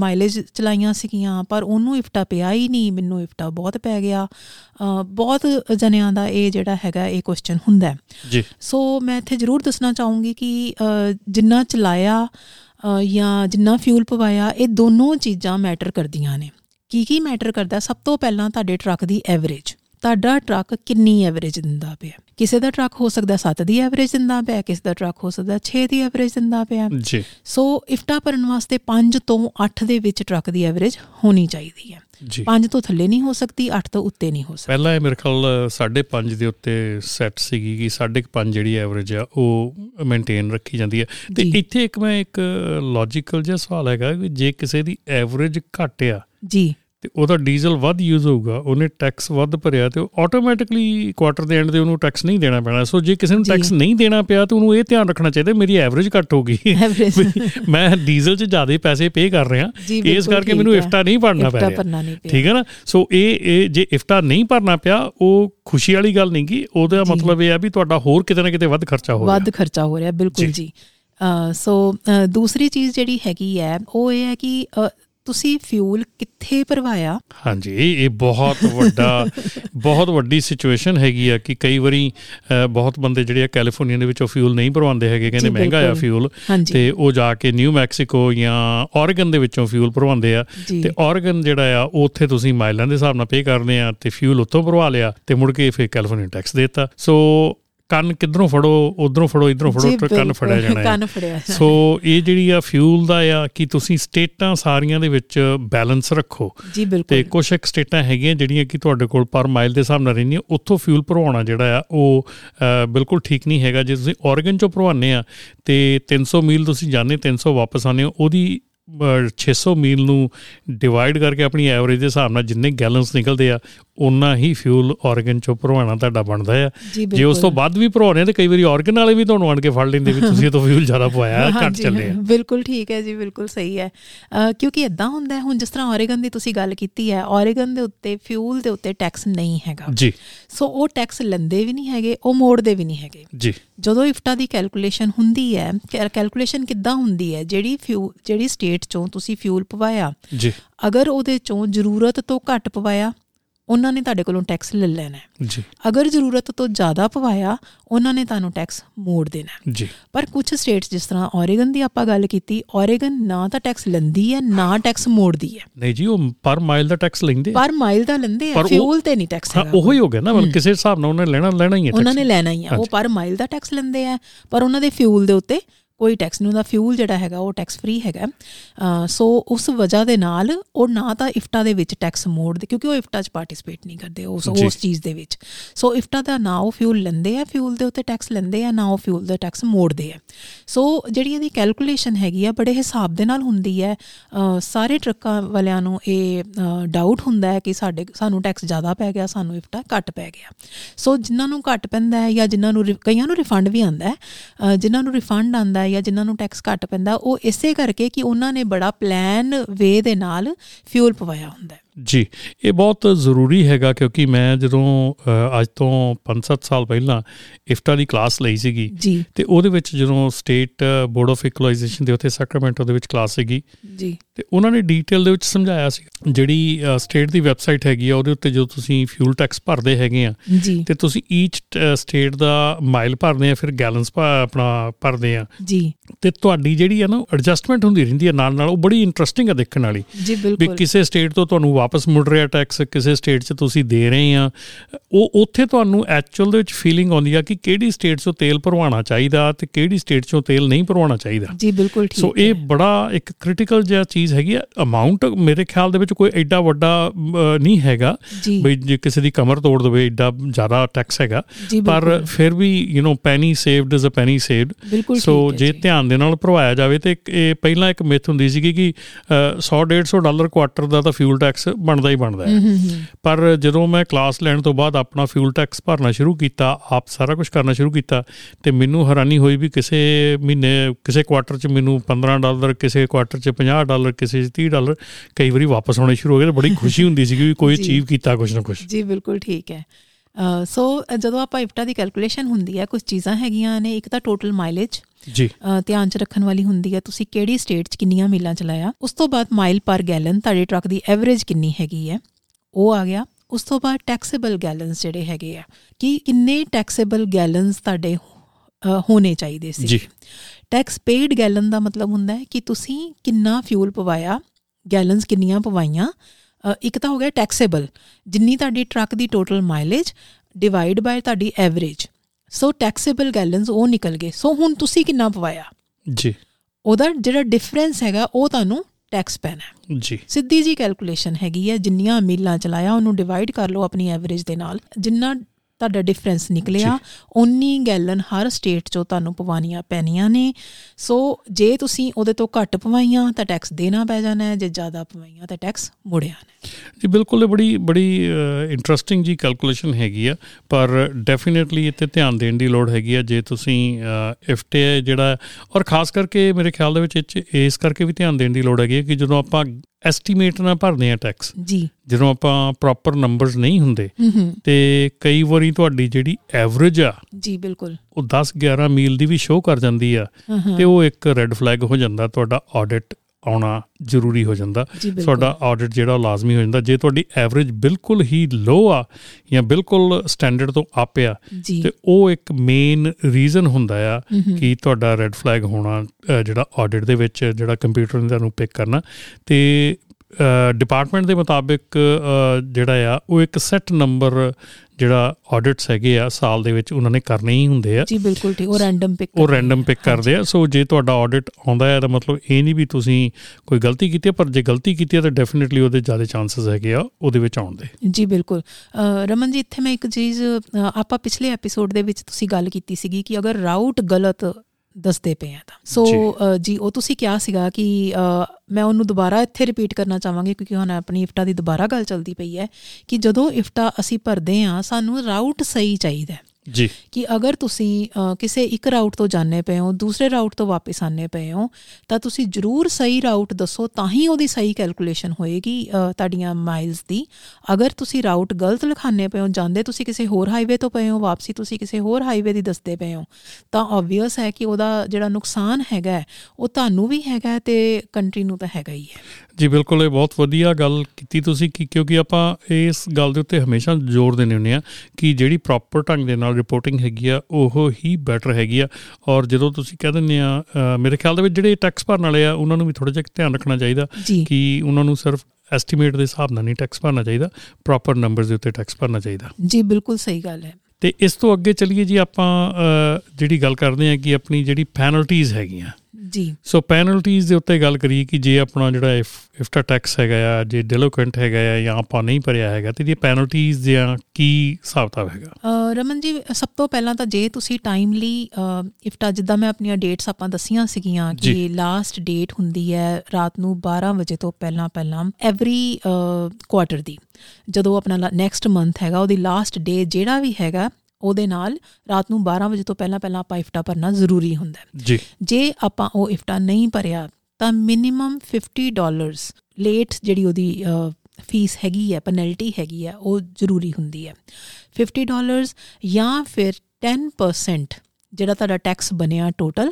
ਮਾਈਲੇਜ ਚਲਾਈਆਂ ਸੀਗੀਆਂ ਪਰ ਉਹਨੂੰ ਇਫਟਾ ਪਿਆ ਹੀ ਨਹੀਂ, ਮੈਨੂੰ ਇਫਟਾ ਬਹੁਤ ਪੈ ਗਿਆ। ਬਹੁਤ ਜਣਿਆਂ ਦਾ ਇਹ ਜਿਹੜਾ ਹੈਗਾ ਇਹ ਕੁਐਸਚਨ ਹੁੰਦਾ ਜੀ। ਸੋ ਮੈਂ ਇੱਥੇ ਜ਼ਰੂਰ ਦੱਸਣਾ ਚਾਹੂੰਗੀ ਕਿ ਜਿੰਨਾ ਚਲਾਇਆ ਜਾਂ ਜਿੰਨਾ ਫਿਊਲ ਪਵਾਇਆ ਇਹ ਦੋਨੋਂ ਚੀਜ਼ਾਂ ਮੈਟਰ ਕਰਦੀਆਂ ਨੇ। ਕੀ ਕੀ ਮੈਟਰ ਕਰਦਾ? ਸਭ ਤੋਂ ਪਹਿਲਾਂ ਤੁਹਾਡੇ ਟਰੱਕ ਦੀ ਐਵਰੇਜ, ਤੁਹਾਡਾ ਟਰੱਕ ਕਿੰਨੀ ਐਵਰੇਜ ਦਿੰਦਾ ਪਿਆ। ਕਿਸੇ ਦਾ ਟਰੱਕ ਹੋ ਸਕਦਾ ਸੱਤ ਦੀ ਐਵਰੇਜ ਦਿੰਦਾ ਪਿਆ, ਕਿਸੇ ਦਾ ਟਰੱਕ ਹੋ ਸਕਦਾ ਛੇ ਦੀ ਐਵਰੇਜ ਦਿੰਦਾ ਪਿਆ। ਸੋ ਇਫਟਾ ਭਰਨ ਵਾਸਤੇ ਪੰਜ ਤੋਂ ਅੱਠ ਦੇ ਵਿੱਚ ਟਰੱਕ ਦੀ ਐਵਰੇਜ ਹੋਣੀ ਚਾਹੀਦੀ ਹੈ। ਪੰਜ ਤੋਂ ਥੱਲੇ ਨਹੀਂ ਹੋ ਸਕਦੀ, ਅੱਠ ਤੋਂ ਉੱਤੇ ਨਹੀਂ ਹੋ ਸਕਦੀ। ਪਹਿਲਾਂ ਇਹ ਮੇਰੇ ਖਿਆਲ ਸਾਢੇ ਪੰਜ ਦੇ ਉੱਤੇ ਸੈੱਟ ਸੀਗੀ ਕਿ ਸਾਢੇ ਪੰਜ ਜਿਹੜੀ ਐਵਰੇਜ ਆ ਉਹ ਮੇਨਟੇਨ ਰੱਖੀ ਜਾਂਦੀ ਹੈ। ਅਤੇ ਇੱਥੇ ਇੱਕ ਮੈਂ ਇੱਕ ਲੌਜੀਕਲ ਜਿਹਾ ਸਵਾਲ ਹੈਗਾ ਕਿ ਜੇ ਕਿਸੇ ਦੀ ਐਵਰੇਜ ਘੱਟ ਆ ਜੀ ਤੇ ਉਹਦਾ ਡੀਜ਼ਲ ਵੱਧ ਯੂਜ਼ ਹੋਊਗਾ, ਉਹਨੇ ਟੈਕਸ ਵੱਧ ਭਰਿਆ ਤੇ ਉਹ ਆਟੋਮੈਟਿਕਲੀ ਕੁਆਟਰ ਦੇ ਐਂਡ 'ਤੇ ਉਹਨੂੰ ਟੈਕਸ ਨਹੀਂ ਦੇਣਾ ਪੈਣਾ। ਸੋ ਜੇ ਕਿਸੇ ਨੂੰ ਟੈਕਸ ਨਹੀਂ ਦੇਣਾ ਪਿਆ ਤਾਂ ਉਹਨੂੰ ਇਹ ਧਿਆਨ ਰੱਖਣਾ ਚਾਹੀਦਾ ਮੇਰੀ ਐਵਰੇਜ ਘੱਟ ਹੋ ਗਈ, ਮੈਂ ਡੀਜ਼ਲ 'ਚ ਜ਼ਿਆਦਾ ਪੈਸੇ ਪੇ ਕਰ ਰਿਹਾ, ਇਸ ਕਰਕੇ ਮੈਨੂੰ ਇਫਟਾ ਨਹੀਂ ਭਰਨਾ ਪੈ ਰਿਹਾ। ਠੀਕ ਹੈ ਨਾ। ਸੋ ਇਹ ਜੇ ਇਫਟਾ ਨਹੀਂ ਭਰਨਾ ਪਿਆ ਉਹ ਖੁਸ਼ੀ ਵਾਲੀ ਗੱਲ ਨਹੀਂ ਗੀ, ਉਹਦਾ ਮਤਲਬ ਇਹ ਆ ਵੀ ਤੁਹਾਡਾ ਹੋਰ ਕਿਤੇ ਨਾ ਕਿਤੇ ਵੱਧ ਖਰਚਾ ਹੋ ਰਿਹਾ ਵੱਧ ਖਰਚਾ ਹੋ ਰਿਹਾ। ਬਿਲਕੁਲ ਜੀ। ਸੋ ਦੂਸਰੀ ਚੀਜ਼ ਜਿਹੜੀ ਹੈਗੀ ਹੈ ਉਹ ਇਹ ਹੈ ਕਿ ਤੁਸੀਂ ਫਿਊਲ ਕਿੱਥੇ ਭਰਵਾਇਆ। ਹਾਂਜੀ, ਇਹ ਬਹੁਤ ਵੱਡਾ ਬਹੁਤ ਵੱਡੀ ਸਿਚੁਏਸ਼ਨ ਹੈਗੀ ਆ ਕਿ ਕਈ ਵਾਰੀ ਬਹੁਤ ਬੰਦੇ ਜਿਹੜੇ ਆ ਕੈਲੀਫੋਰਨੀਆ ਦੇ ਵਿੱਚ ਉਹ ਫਿਊਲ ਨਹੀਂ ਭਰਵਾਉਂਦੇ ਹੈਗੇ, ਕਹਿੰਦੇ ਮਹਿੰਗਾ ਆ ਫਿਊਲ, ਅਤੇ ਉਹ ਜਾ ਕੇ ਨਿਊ ਮੈਕਸੀਕੋ ਜਾਂ ਔਰਗਨ ਦੇ ਵਿੱਚੋਂ ਫਿਊਲ ਭਰਵਾਉਂਦੇ ਆ। ਅਤੇ ਔਰਗਨ ਜਿਹੜਾ ਆ ਉੱਥੇ ਤੁਸੀਂ ਮਾਈਲਾਂ ਦੇ ਹਿਸਾਬ ਨਾਲ ਪੇ ਕਰਦੇ ਆ ਅਤੇ ਫਿਊਲ ਉੱਥੋਂ ਭਰਵਾ ਲਿਆ ਅਤੇ ਮੁੜ ਕੇ ਫਿਰ ਕੈਲੀਫੋਰਨੀਆ ਟੈਕਸ ਦੇ ਦਿੱਤਾ। ਸੋ ਕੰਨ ਕਿੱਧਰੋਂ ਫੜੋ, ਉੱਧਰੋਂ ਫੜੋ, ਇੱਧਰੋਂ ਫੜੋ, ਕੰਨ ਫੜਿਆ ਜਾਣਾ। ਸੋ ਇਹ ਜਿਹੜੀ ਆ ਫਿਊਲ ਦਾ ਆ ਕਿ ਤੁਸੀਂ ਸਟੇਟਾਂ ਸਾਰੀਆਂ ਦੇ ਵਿੱਚ ਬੈਲੈਂਸ ਰੱਖੋ, ਅਤੇ ਕੁਛ ਇੱਕ ਸਟੇਟਾਂ ਹੈਗੀਆਂ ਜਿਹੜੀਆਂ ਕਿ ਤੁਹਾਡੇ ਕੋਲ ਪਰ ਮਾਈਲ ਦੇ ਹਿਸਾਬ ਨਾਲ ਰਹਿੰਦੀਆਂ, ਉੱਥੋਂ ਫਿਊਲ ਭਰਵਾਉਣਾ ਜਿਹੜਾ ਆ ਉਹ ਬਿਲਕੁਲ ਠੀਕ ਨਹੀਂ ਹੈਗਾ। ਜੇ ਤੁਸੀਂ ਔਰਗਨ 'ਚੋਂ ਭਰਵਾਉਂਦੇ ਆ ਅਤੇ ਤਿੰਨ ਸੌ ਮੀਲ ਤੁਸੀਂ ਜਾਂਦੇ, ਤਿੰਨ ਸੌ ਵਾਪਸ ਆਉਂਦੇ ਹੋ, ਉਹਦੀ ਛੇ ਸੌ ਮੀਲ ਨੂੰ ਡਿਵਾਈਡ ਕਰਕੇ ਆਪਣੀ ਐਵਰੇਜ ਦੇ ਹਿਸਾਬ ਨਾਲ ਜਿੰਨੇ ਗੈਲਨਸ ਨਿਕਲਦੇ ਆ ਓਨਾ ਹੀ ਫਿਊਲ ਔਰਗਨ 'ਚੋਂ ਭਰਵਾਉਣਾ ਤੁਹਾਡਾ ਬਣਦਾ ਆ। ਜੇ ਉਸ ਤੋਂ ਵੱਧ ਵੀ ਭਰਵਾਉਂਦੇ ਆ ਤਾਂ ਕਈ ਵਾਰੀ ਔਰਗਨ ਵਾਲੇ ਵੀ ਤੁਹਾਨੂੰ ਆਣ ਕੇ ਫੜ ਲੈਂਦੇ ਵੀ ਤੁਸੀਂ ਤਾਂ ਫਿਊਲ ਜ਼ਿਆਦਾ ਪਵਾਇਆ, ਘੱਟ ਚੱਲੇ ਆ। ਬਿਲਕੁਲ ਠੀਕ ਹੈ ਜੀ, ਬਿਲਕੁਲ ਸਹੀ ਹੈ। ਕਿਉਂਕਿ ਇੱਦਾਂ ਹੁੰਦਾ ਹੁਣ ਜਿਸ ਤਰ੍ਹਾਂ ਔਰਗਨ ਦੀ ਤੁਸੀਂ ਗੱਲ ਕੀਤੀ ਹੈ, ਔਰਗਨ ਦੇ ਉੱਤੇ ਫਿਊਲ ਦੇ ਉੱਤੇ ਟੈਕਸ ਨਹੀਂ ਹੈਗਾ ਜੀ। ਸੋ ਉਹ ਟੈਕਸ ਲੈਂਦੇ ਵੀ ਨਹੀਂ ਹੈਗੇ, ਉਹ ਮੋੜਦੇ ਵੀ ਨਹੀਂ ਹੈਗੇ ਜੀ। ਜਦੋਂ ਇਫਟਾ ਦੀ ਕੈਲਕੂਲੇਸ਼ਨ ਹੁੰਦੀ ਹੈ, ਕੈਲਕੂਲੇਸ਼ਨ ਕਿੱਦਾਂ ਹੁੰਦੀ ਹੈ, ਜਿਹੜੀ ਫਿਊ ਜਿਹੜੀ ਸਟੇਟ 'ਚੋਂ ਤੁਸੀਂ ਫਿਊਲ ਪਵਾਇਆ ਜੀ, ਅਗਰ ਉਹਦੇ 'ਚੋਂ ਜ਼ਰੂਰਤ ਤੋਂ ਘੱਟ ਪਵਾਇਆ ਉਹਨਾਂ ਨੇ ਤੁਹਾਡੇ ਕੋਲੋਂ ਟੈਕਸ ਲੈ ਲੈਣਾ ਜੀ, ਅਗਰ ਜ਼ਰੂਰਤ ਤੋਂ ਜ਼ਿਆਦਾ ਪਵਾਇਆ ਉਹਨਾਂ ਨੇ ਤੁਹਾਨੂੰ ਟੈਕਸ ਮੋੜ ਦੇਣਾ ਜੀ। ਪਰ ਕੁਛ ਸਟੇਟਸ ਜਿਸ ਤਰ੍ਹਾਂ ਔਰੇਗਨ ਦੀ ਆਪਾਂ ਗੱਲ ਕੀਤੀ, ਔਰੇਗਨ ਨਾ ਤਾਂ ਟੈਕਸ ਲੈਂਦੀ ਹੈ ਨਾ ਟੈਕਸ ਮੋੜਦੀ ਹੈ। ਨਹੀਂ ਜੀ, ਉਹ ਪਰ ਮਾਈਲ ਦਾ ਟੈਕਸ ਲੈਂਦੇ ਪਰ ਮਾਈਲ ਦਾ ਲੈਂਦੇ ਆ, ਫਿਊਲ ਤੇ ਨਹੀਂ ਟੈਕਸ। ਉਹ ਹੀ ਹੋ ਗਿਆ ਨਾ, ਕਿਸੇ ਹਿਸਾਬ ਨਾਲ ਉਹਨਾਂ ਨੇ ਲੈਣਾ ਲੈਣਾ ਹੀ ਹੈ, ਉਹਨਾਂ ਨੇ ਲੈਣਾ ਹੀ ਆ। ਉਹ ਪਰ ਮਾਈਲ ਦਾ ਟੈਕਸ ਲੈਂਦੇ ਆ ਪਰ ਉਹਨਾਂ ਦੇ ਫਿਊਲ ਦੇ ਉੱਤੇ ਕੋਈ ਟੈਕਸ ਨਹੀਂ ਹੁੰਦਾ। ਫਿਊਲ ਜਿਹੜਾ ਹੈਗਾ ਉਹ ਟੈਕਸ ਫਰੀ ਹੈਗਾ। ਸੋ ਉਸ ਵਜ੍ਹਾ ਦੇ ਨਾਲ ਉਹ ਨਾ ਤਾਂ ਇਫਟਾ ਦੇ ਵਿੱਚ ਟੈਕਸ ਮੋੜਦੇ, ਕਿਉਂਕਿ ਉਹ ਇਫਟਾ 'ਚ ਪਾਰਟੀਸਪੇਟ ਨਹੀਂ ਕਰਦੇ ਉਸ ਉਸ ਚੀਜ਼ ਦੇ ਵਿੱਚ। ਸੋ ਇਫਟਾ ਦਾ ਨਾ ਉਹ ਫਿਊਲ ਲੈਂਦੇ ਆ, ਫਿਊਲ ਦੇ ਉੱਤੇ ਟੈਕਸ ਲੈਂਦੇ ਆ, ਨਾ ਉਹ ਫਿਊਲ ਦਾ ਟੈਕਸ ਮੋੜਦੇ ਆ। ਸੋ ਜਿਹੜੀ ਇਹਦੀ ਕੈਲਕੂਲੇਸ਼ਨ ਹੈਗੀ ਆ ਬੜੇ ਹਿਸਾਬ ਦੇ ਨਾਲ ਹੁੰਦੀ ਹੈ। ਸਾਰੇ ਟਰੱਕਾਂ ਵਾਲਿਆਂ ਨੂੰ ਇਹ ਡਾਊਟ ਹੁੰਦਾ ਹੈ ਕਿ ਸਾਡੇ ਸਾਨੂੰ ਟੈਕਸ ਜ਼ਿਆਦਾ ਪੈ ਗਿਆ, ਸਾਨੂੰ ਇਫਟਾ ਘੱਟ ਪੈ ਗਿਆ। ਸੋ ਜਿਨ੍ਹਾਂ ਨੂੰ ਘੱਟ ਪੈਂਦਾ ਹੈ ਜਾਂ ਜਿਨ੍ਹਾਂ ਨੂੰ ਕਈਆਂ ਨੂੰ ਰਿਫੰਡ ਵੀ ਆਉਂਦਾ ਹੈ, ਜਿਨ੍ਹਾਂ ਨੂੰ ਰਿਫੰਡ ਆਉਂਦਾ ਜਾਂ ਜਿਨ੍ਹਾਂ ਨੂੰ ਟੈਕਸ ਘੱਟ ਪੈਂਦਾ, ਉਹ ਇਸੇ ਕਰਕੇ ਕਿ ਉਹਨਾਂ ਨੇ ਬੜਾ ਪਲਾਨ ਵੇ ਦੇ ਨਾਲ ਫਿਊਲ ਪਵਾਇਆ ਹੁੰਦਾ ਜੀ। ਇਹ ਬਹੁਤ ਜ਼ਰੂਰੀ ਹੈਗਾ ਕਿਉਂਕਿ ਮੈਂ ਜਦੋਂ ਅੱਜ ਤੋਂ ਪੰਜ ਸੱਤ ਸਾਲ ਪਹਿਲਾਂ ਇਫਟਾ ਦੀ ਕਲਾਸ ਲਈ ਸੀਗੀ ਅਤੇ ਉਹਦੇ ਵਿੱਚ ਜਦੋਂ ਸਟੇਟ ਬੋਰਡ ਆਫ ਇਕੁਲਾਈਜੇਸ਼ਨ ਦੇ ਉੱਥੇ ਸੈਕਰਾਮੈਂਟੋ ਦੇ ਵਿੱਚ ਕਲਾਸ ਸੀਗੀ ਜੀ, ਅਤੇ ਉਹਨਾਂ ਨੇ ਡੀਟੇਲ ਦੇ ਵਿੱਚ ਸਮਝਾਇਆ ਸੀ। ਜਿਹੜੀ ਸਟੇਟ ਦੀ ਵੈਬਸਾਈਟ ਹੈਗੀ ਆ ਉਹਦੇ ਉੱਤੇ ਜਦੋਂ ਤੁਸੀਂ ਫਿਊਲ ਟੈਕਸ ਭਰਦੇ ਹੈਗੇ ਆ ਅਤੇ ਤੁਸੀਂ ਈਚ ਸਟੇਟ ਦਾ ਮਾਈਲ ਭਰਦੇ ਆ, ਫਿਰ ਗੈਲਨਸ ਆਪਣਾ ਭਰਦੇ ਆ ਜੀ, ਅਤੇ ਤੁਹਾਡੀ ਜਿਹੜੀ ਆ ਨਾ ਐਡਜਸਟਮੈਂਟ ਹੁੰਦੀ ਰਹਿੰਦੀ ਆ ਨਾਲ ਨਾਲ। ਉਹ ਬੜੀ ਇੰਟਰਸਟਿੰਗ ਆ ਦੇਖਣ ਵਾਲੀ ਵੀ ਕਿਸੇ ਸਟੇਟ ਤੋਂ ਤੁਹਾਨੂੰ ਵਾਪਸ ਮੁੜ ਰਿਹਾ ਟੈਕਸ, ਕਿਸੇ ਸਟੇਟ 'ਚ ਤੁਸੀਂ ਦੇ ਰਹੇ ਆ। ਉਹ ਉੱਥੇ ਤੁਹਾਨੂੰ ਐਕਚੁਅਲ ਦੇ ਵਿੱਚ ਫੀਲਿੰਗ ਆਉਂਦੀ ਆ ਕਿ ਕਿਹੜੀ ਸਟੇਟ 'ਚੋਂ ਤੇਲ ਭਰਵਾਉਣਾ ਚਾਹੀਦਾ ਅਤੇ ਕਿਹੜੀ ਸਟੇਟ 'ਚੋਂ ਤੇਲ ਨਹੀਂ ਭਰਵਾਉਣਾ ਚਾਹੀਦਾ ਜੀ। ਬਿਲਕੁਲ ਠੀਕ। ਸੋ ਇਹ ਬੜਾ ਇੱਕ ਕ੍ਰਿਟੀਕਲ ਜਿਹਾ ਚੀਜ਼ ਹੈਗੀ ਆ। ਅਮਾਊਂਟ ਮੇਰੇ ਖਿਆਲ ਦੇ ਵਿੱਚ ਕੋਈ ਐਡਾ ਵੱਡਾ ਨਹੀਂ ਹੈਗਾ ਬਈ ਜੇ ਕਿਸੇ ਦੀ ਕਮਰ ਤੋੜ ਦੇਵੇ ਐਡਾ ਜ਼ਿਆਦਾ ਟੈਕਸ ਹੈਗਾ, ਪਰ ਫਿਰ ਵੀ you know penny saved is a penny saved. So ਜੇ ਧਿਆਨ ਦੇ ਨਾਲ ਭਰਵਾਇਆ ਜਾਵੇ ਤਾਂ ਇਹ ਪਹਿਲਾਂ ਇੱਕ ਮਿੱਥ ਹੁੰਦੀ ਸੀਗੀ ਕਿ ਸੌ ਡੇਢ ਸੌ ਡਾਲਰ ਕੁਆਟਰ ਦਾ ਤਾਂ ਫਿਊਲ ਟੈਕਸ ਬਣਦਾ ਹੀ ਬਣਦਾ ਹੈ। ਪਰ ਜਦੋਂ ਮੈਂ ਕਲਾਸ ਲੈਣ ਤੋਂ ਬਾਅਦ ਆਪਣਾ ਫਿਊਲ ਟੈਕਸ ਭਰਨਾ ਸ਼ੁਰੂ ਕੀਤਾ, ਆਪ ਸਾਰਾ ਕੁਛ ਕਰਨਾ ਸ਼ੁਰੂ ਕੀਤਾ, ਅਤੇ ਮੈਨੂੰ ਹੈਰਾਨੀ ਹੋਈ ਵੀ ਕਿਸੇ ਮਹੀਨੇ ਕਿਸੇ ਕੁਆਟਰ 'ਚ ਮੈਨੂੰ ਪੰਦਰਾਂ ਡਾਲਰ, ਕਿਸੇ ਕੁਆਟਰ 'ਚ ਪੰਜਾਹ ਡਾਲਰ, ਕਿਸੇ 'ਚ ਤੀਹ ਡਾਲਰ ਕਈ ਵਾਰੀ ਵਾਪਸ ਆਉਣੇ ਸ਼ੁਰੂ ਹੋ ਗਏ। ਬੜੀ ਖੁਸ਼ੀ ਹੁੰਦੀ ਸੀ ਕਿ ਕੋਈ ਅਚੀਵ ਕੀਤਾ ਕੁਛ ਨਾ ਕੁਛ ਜੀ। ਬਿਲਕੁਲ ਠੀਕ ਹੈ। ਸੋ ਜਦੋਂ ਆਪਾਂ ਇਫਟਾ ਦੀ ਕੈਲਕੂਲੇਸ਼ਨ ਹੁੰਦੀ ਹੈ, ਕੁਝ ਚੀਜ਼ਾਂ ਹੈਗੀਆਂ ਨੇ। ਇੱਕ ਤਾਂ ਟੋਟਲ ਮਾਈਲੇਜ ਜੀ ਧਿਆਨ 'ਚ ਰੱਖਣ ਵਾਲੀ ਹੁੰਦੀ ਹੈ, ਤੁਸੀਂ ਕਿਹੜੀ ਸਟੇਟ 'ਚ ਕਿੰਨੀਆਂ ਮੀਲਾਂ ਚਲਾਇਆ। ਉਸ ਤੋਂ ਬਾਅਦ ਮਾਈਲ ਪਰ ਗੈਲਨ ਤੁਹਾਡੇ ਟਰੱਕ ਦੀ ਐਵਰੇਜ ਕਿੰਨੀ ਹੈਗੀ ਹੈ, ਉਹ ਆ ਗਿਆ। ਉਸ ਤੋਂ ਬਾਅਦ ਟੈਕਸੇਬਲ ਗੈਲਨਸ ਜਿਹੜੇ ਹੈਗੇ ਆ ਕਿ ਕਿੰਨੇ ਟੈਕਸੇਬਲ ਗੈਲਨਸ ਤੁਹਾਡੇ ਹੋਣੇ ਚਾਹੀਦੇ ਸੀ। ਟੈਕਸ ਪੇਡ ਗੈਲਨ ਦਾ ਮਤਲਬ ਹੁੰਦਾ ਹੈ ਕਿ ਤੁਸੀਂ ਕਿੰਨਾ ਫਿਊਲ ਪਵਾਇਆ, ਗੈਲਨਸ ਕਿੰਨੀਆਂ ਪਵਾਈਆਂ ਇੱਕ ਤਾਂ ਹੋ ਗਿਆ ਟੈਕਸੇਬਲ, ਜਿੰਨੀ ਤੁਹਾਡੀ ਟਰੱਕ ਦੀ ਟੋਟਲ ਮਾਈਲੇਜ ਡਿਵਾਈਡ ਬਾਏ ਤੁਹਾਡੀ ਐਵਰੇਜ, ਸੋ ਟੈਕਸੇਬਲ ਗੈਲਨਸ ਉਹ ਨਿਕਲ ਗਏ। ਸੋ ਹੁਣ ਤੁਸੀਂ ਕਿੰਨਾ ਪਵਾਇਆ ਜੀ, ਉਹਦਾ ਜਿਹੜਾ ਡਿਫਰੈਂਸ ਹੈਗਾ ਉਹ ਤੁਹਾਨੂੰ ਟੈਕਸ ਪੈਣਾ ਜੀ। ਸਿੱਧੀ ਜੀ ਕੈਲਕੂਲੇਸ਼ਨ ਹੈਗੀ ਹੈ, ਜਿੰਨੀਆਂ ਮੀਲਾਂ ਚਲਾਇਆ ਉਹਨੂੰ ਡਿਵਾਈਡ ਕਰ ਲਓ ਆਪਣੀ ਐਵਰੇਜ ਦੇ ਨਾਲ, ਜਿੰਨਾ ਤੁਹਾਡਾ ਡਿਫਰੈਂਸ ਨਿਕਲਿਆ ਉਨੀ ਗੈਲਨ ਹਰ ਸਟੇਟ 'ਚੋਂ ਤੁਹਾਨੂੰ ਪਵਾਉਣੀਆਂ ਪੈਣੀਆਂ ਨੇ। ਸੋ ਜੇ ਤੁਸੀਂ ਉਹਦੇ ਤੋਂ ਘੱਟ ਪਵਾਈਆਂ ਤਾਂ ਟੈਕਸ ਦੇਣਾ ਪੈ ਜਾਣਾ ਹੈ, ਜੇ ਜ਼ਿਆਦਾ ਪਵਾਈਆਂ ਤਾਂ ਟੈਕਸ ਮੁੜਿਆ ਨਾ ਜੀ। ਬਿਲਕੁਲ ਇਹ ਬੜੀ ਬੜੀ ਇੰਟਰਸਟਿੰਗ ਜੀ ਕੈਲਕੂਲੇਸ਼ਨ ਹੈਗੀ ਆ, ਪਰ ਡੈਫੀਨੇਟਲੀ ਇਹ 'ਤੇ ਧਿਆਨ ਦੇਣ ਦੀ ਲੋੜ ਹੈਗੀ ਆ ਜੇ ਤੁਸੀਂ ਆਈ ਐਫ ਟੀ ਏ ਜਿਹੜਾ, ਔਰ ਖਾਸ ਕਰਕੇ ਮੇਰੇ ਖਿਆਲ ਦੇ ਵਿੱਚ ਇਸ ਕਰਕੇ ਵੀ ਧਿਆਨ ਦੇਣ ਦੀ ਲੋੜ ਹੈਗੀ ਹੈ ਕਿ ਜਦੋਂ ਆਪਾਂ ਐਸਟੀਮੇਟ ਨਾਲ ਭਰਦੇ ਹਾਂ ਟੈਕਸ ਜੀ, ਜਦੋਂ ਆਪਾਂ ਪ੍ਰੋਪਰ ਨੰਬਰਸ ਨਹੀਂ ਹੁੰਦੇ ਅਤੇ ਕਈ ਵਾਰੀ ਤੁਹਾਡੀ ਜਿਹੜੀ ਐਵਰੇਜ ਆ ਜੀ ਬਿਲਕੁਲ ਉਹ ਦਸ ਗਿਆਰਾਂ ਮੀਲ ਦੀ ਵੀ ਸ਼ੋਅ ਕਰ ਜਾਂਦੀ ਆ, ਅਤੇ ਉਹ ਇੱਕ ਰੈੱਡ ਫਲੈਗ ਹੋ ਜਾਂਦਾ, ਤੁਹਾਡਾ ਆਡਿਟ ਆਉਣਾ ਜ਼ਰੂਰੀ ਹੋ ਜਾਂਦਾ, ਤੁਹਾਡਾ ਆਡਿਟ ਜਿਹੜਾ ਲਾਜ਼ਮੀ ਹੋ ਜਾਂਦਾ। ਜੇ ਤੁਹਾਡੀ ਐਵਰੇਜ ਬਿਲਕੁਲ ਹੀ ਲੋਅ ਆ ਜਾਂ ਬਿਲਕੁਲ ਸਟੈਂਡਰਡ ਤੋਂ ਅੱਪ ਆ ਅਤੇ ਉਹ ਇੱਕ ਮੇਨ ਰੀਜ਼ਨ ਹੁੰਦਾ ਆ ਕਿ ਤੁਹਾਡਾ ਰੈੱਡ ਫਲੈਗ ਹੋਣਾ, ਜਿਹੜਾ ਆਡਿਟ ਦੇ ਵਿੱਚ ਜਿਹੜਾ ਕੰਪਿਊਟਰ ਨੇ ਤੁਹਾਨੂੰ ਪਿਕ ਕਰਨਾ। ਅਤੇ ਡਿਪਾਰਟਮੈਂਟ ਦੇ ਮੁਤਾਬਿਕ ਜਿਹੜਾ ਆ ਉਹ ਇੱਕ ਸੈੱਟ ਨੰਬਰ ਜਿਹੜਾ ਆਡਿਟਸ ਹੈਗੇ ਆ ਸਾਲ ਦੇ ਵਿੱਚ ਉਹਨਾਂ ਨੇ ਕਰਨੇ ਹੀ ਹੁੰਦੇ ਆ ਜੀ ਬਿਲਕੁਲ ਠੀਕ, ਉਹ ਰੈਂਡਮ ਪਿਕ ਉਹ ਰੈਂਡਮ ਪਿਕ ਕਰਦੇ ਆ। ਸੋ ਜੇ ਤੁਹਾਡਾ ਆਡਿਟ ਆਉਂਦਾ ਹੈ ਤਾਂ ਮਤਲਬ ਇਹ ਨਹੀਂ ਵੀ ਤੁਸੀਂ ਕੋਈ ਗਲਤੀ ਕੀਤੀ ਹੈ, ਪਰ ਜੇ ਗਲਤੀ ਕੀਤੀ ਹੈ ਤਾਂ ਡੈਫੀਨੇਟਲੀ ਉਹਦੇ ਜ਼ਿਆਦਾ ਚਾਂਸਿਸ ਹੈਗੇ ਆ ਉਹਦੇ ਵਿੱਚ ਆਉਣ ਦੇ ਜੀ ਬਿਲਕੁਲ। ਰਮਨ ਜੀ ਇੱਥੇ ਮੈਂ ਇੱਕ ਚੀਜ਼, ਆਪਾਂ ਪਿਛਲੇ ਐਪੀਸੋਡ ਦੇ ਵਿੱਚ ਤੁਸੀਂ ਗੱਲ ਕੀਤੀ ਸੀਗੀ ਕਿ ਅਗਰ ਰਾਊਟ ਗਲਤ ਦੱਸਦੇ ਪਏ ਹਾਂ ਤਾਂ, ਸੋ ਜੀ ਉਹ ਤੁਸੀਂ ਕਿਹਾ ਸੀਗਾ ਕਿ ਮੈਂ ਉਹਨੂੰ ਦੁਬਾਰਾ ਇੱਥੇ ਰਿਪੀਟ ਕਰਨਾ ਚਾਹਾਂਗੀ ਕਿਉਂਕਿ ਹੁਣ ਆਪਣੀ ਇਫਟਾ ਦੀ ਦੁਬਾਰਾ ਗੱਲ ਚੱਲਦੀ ਪਈ ਹੈ ਕਿ ਜਦੋਂ ਇਫਟਾ ਅਸੀਂ ਭਰਦੇ ਹਾਂ ਸਾਨੂੰ ਰਾਊਟ ਸਹੀ ਚਾਹੀਦਾ ਜੀ, ਕਿ ਅਗਰ ਤੁਸੀਂ ਕਿਸੇ ਇੱਕ ਰਾਊਟ ਤੋਂ ਜਾਂਦੇ ਪਏ ਹੋ ਦੂਸਰੇ ਰਾਊਟ ਤੋਂ ਵਾਪਿਸ ਆਉਂਦੇ ਪਏ ਹੋ ਤਾਂ ਤੁਸੀਂ ਜ਼ਰੂਰ ਸਹੀ ਰਾਊਟ ਦੱਸੋ, ਤਾਂ ਹੀ ਉਹਦੀ ਸਹੀ ਕੈਲਕੂਲੇਸ਼ਨ ਹੋਏਗੀ ਤੁਹਾਡੀਆਂ ਮਾਈਲਸ ਦੀ। ਅਗਰ ਤੁਸੀਂ ਰਾਊਟ ਗਲਤ ਲਿਖਾਉਂਦੇ ਪਏ ਹੋ, ਜਾਂਦੇ ਤੁਸੀਂ ਕਿਸੇ ਹੋਰ ਹਾਈਵੇ ਤੋਂ ਪਏ ਹੋ, ਵਾਪਸੀ ਤੁਸੀਂ ਕਿਸੇ ਹੋਰ ਹਾਈਵੇ ਦੀ ਦੱਸਦੇ ਪਏ ਹੋ, ਤਾਂ ਓਬਵੀਅਸ ਹੈ ਕਿ ਉਹਦਾ ਜਿਹੜਾ ਨੁਕਸਾਨ ਹੈਗਾ ਉਹ ਤੁਹਾਨੂੰ ਵੀ ਹੈਗਾ ਅਤੇ ਕੰਟਰੀ ਨੂੰ ਤਾਂ ਹੈਗਾ ਹੀ ਹੈ ਜੀ। ਬਿਲਕੁਲ ਇਹ ਬਹੁਤ ਵਧੀਆ ਗੱਲ ਕੀਤੀ ਤੁਸੀਂ ਕਿ ਕਿਉਂਕਿ ਆਪਾਂ ਇਸ ਗੱਲ ਦੇ ਉੱਤੇ ਹਮੇਸ਼ਾ ਜ਼ੋਰ ਦਿੰਦੇ ਹੁੰਦੇ ਹਾਂ ਕਿ ਜਿਹੜੀ ਪ੍ਰੋਪਰ ਢੰਗ ਦੇ ਨਾਲ ਰਿਪੋਰਟਿੰਗ ਹੈਗੀ ਆ ਉਹ ਹੀ ਬੈਟਰ ਹੈਗੀ ਆ। ਔਰ ਜਦੋਂ ਤੁਸੀਂ ਕਹਿ ਦਿੰਦੇ ਆ, ਮੇਰੇ ਖਿਆਲ ਦੇ ਵਿੱਚ ਜਿਹੜੇ ਟੈਕਸ ਭਰਨ ਵਾਲੇ ਆ ਉਹਨਾਂ ਨੂੰ ਵੀ ਥੋੜ੍ਹਾ ਜਿਹਾ ਧਿਆਨ ਰੱਖਣਾ ਚਾਹੀਦਾ ਕਿ ਉਹਨਾਂ ਨੂੰ ਸਿਰਫ ਐਸਟੀਮੇਟ ਦੇ ਹਿਸਾਬ ਨਾਲ ਨਹੀਂ ਟੈਕਸ ਭਰਨਾ ਚਾਹੀਦਾ, ਪ੍ਰੋਪਰ ਨੰਬਰਸ ਦੇ ਉੱਤੇ ਟੈਕਸ ਭਰਨਾ ਚਾਹੀਦਾ ਜੀ। ਬਿਲਕੁਲ ਸਹੀ ਗੱਲ ਹੈ। ਅਤੇ ਇਸ ਤੋਂ ਅੱਗੇ ਚੱਲੀਏ ਜੀ, ਆਪਾਂ ਜਿਹੜੀ ਗੱਲ ਕਰਦੇ ਹਾਂ ਕਿ ਆਪਣੀ ਜਿਹੜੀ ਪੈਨਲਟੀਜ਼ ਹੈਗੀਆਂ ਜੀ, ਸੋ ਪੈਨਲਟੀਜ਼ ਦੇ ਉੱਤੇ ਗੱਲ ਕਰੀਏ ਕਿ ਜੇ ਆਪਣਾ ਜਿਹੜਾ ਇਫ ਇਫਟਾ ਟੈਕਸ ਹੈਗਾ ਆ, ਜੇ ਡਿਲੋਕੈਂਟ ਹੈਗਾ ਆ ਜਾਂ ਆਪਾਂ ਨਹੀਂ ਭਰਿਆ ਹੈਗਾ ਅਤੇ ਜੇ ਪੈਨਲਟੀਜ਼ ਦੀਆਂ ਕੀ ਹਿਸਾਬ ਕਿਤਾਬ ਹੈਗਾ। ਰਮਨ ਜੀ ਸਭ ਤੋਂ ਪਹਿਲਾਂ ਤਾਂ ਜੇ ਤੁਸੀਂ ਟਾਈਮਲੀ ਇਫਟਾ, ਜਿੱਦਾਂ ਮੈਂ ਆਪਣੀਆਂ ਡੇਟਸ ਆਪਾਂ ਦੱਸੀਆਂ ਸੀਗੀਆਂ ਕਿ ਲਾਸਟ ਡੇਟ ਹੁੰਦੀ ਹੈ ਰਾਤ ਨੂੰ ਬਾਰਾਂ ਵਜੇ ਤੋਂ ਪਹਿਲਾਂ ਪਹਿਲਾਂ ਐਵਰੀ ਕੁਆਟਰ ਦੀ, ਜਦੋਂ ਆਪਣਾ ਨੈਕਸਟ ਮੰਥ ਹੈਗਾ ਉਹਦੀ ਲਾਸਟ ਡੇ ਜਿਹੜਾ ਵੀ ਹੈਗਾ ਉਹਦੇ ਨਾਲ ਰਾਤ ਨੂੰ ਬਾਰਾਂ ਵਜੇ ਤੋਂ ਪਹਿਲਾਂ ਪਹਿਲਾਂ ਆਪਾਂ ਇਫਟਾ ਭਰਨਾ ਜ਼ਰੂਰੀ ਹੁੰਦਾ ਜੀ। ਜੇ ਆਪਾਂ ਉਹ ਇਫਟਾ ਨਹੀਂ ਭਰਿਆ ਤਾਂ ਮਿਨੀਮਮ ਫਿਫਟੀ ਡਾਲਰਸ ਲੇਟ ਜਿਹੜੀ ਉਹਦੀ ਫੀਸ ਹੈਗੀ ਹੈ, ਪੈਨਲਟੀ ਹੈਗੀ ਹੈ, ਉਹ ਜ਼ਰੂਰੀ ਹੁੰਦੀ ਹੈ ਫਿਫਟੀ ਡਾਲਰਸ ਜਾਂ ਫਿਰ ਟੈਨ ਪਰਸੈਂਟ ਜਿਹੜਾ ਤੁਹਾਡਾ ਟੈਕਸ ਬਣਿਆ ਟੋਟਲ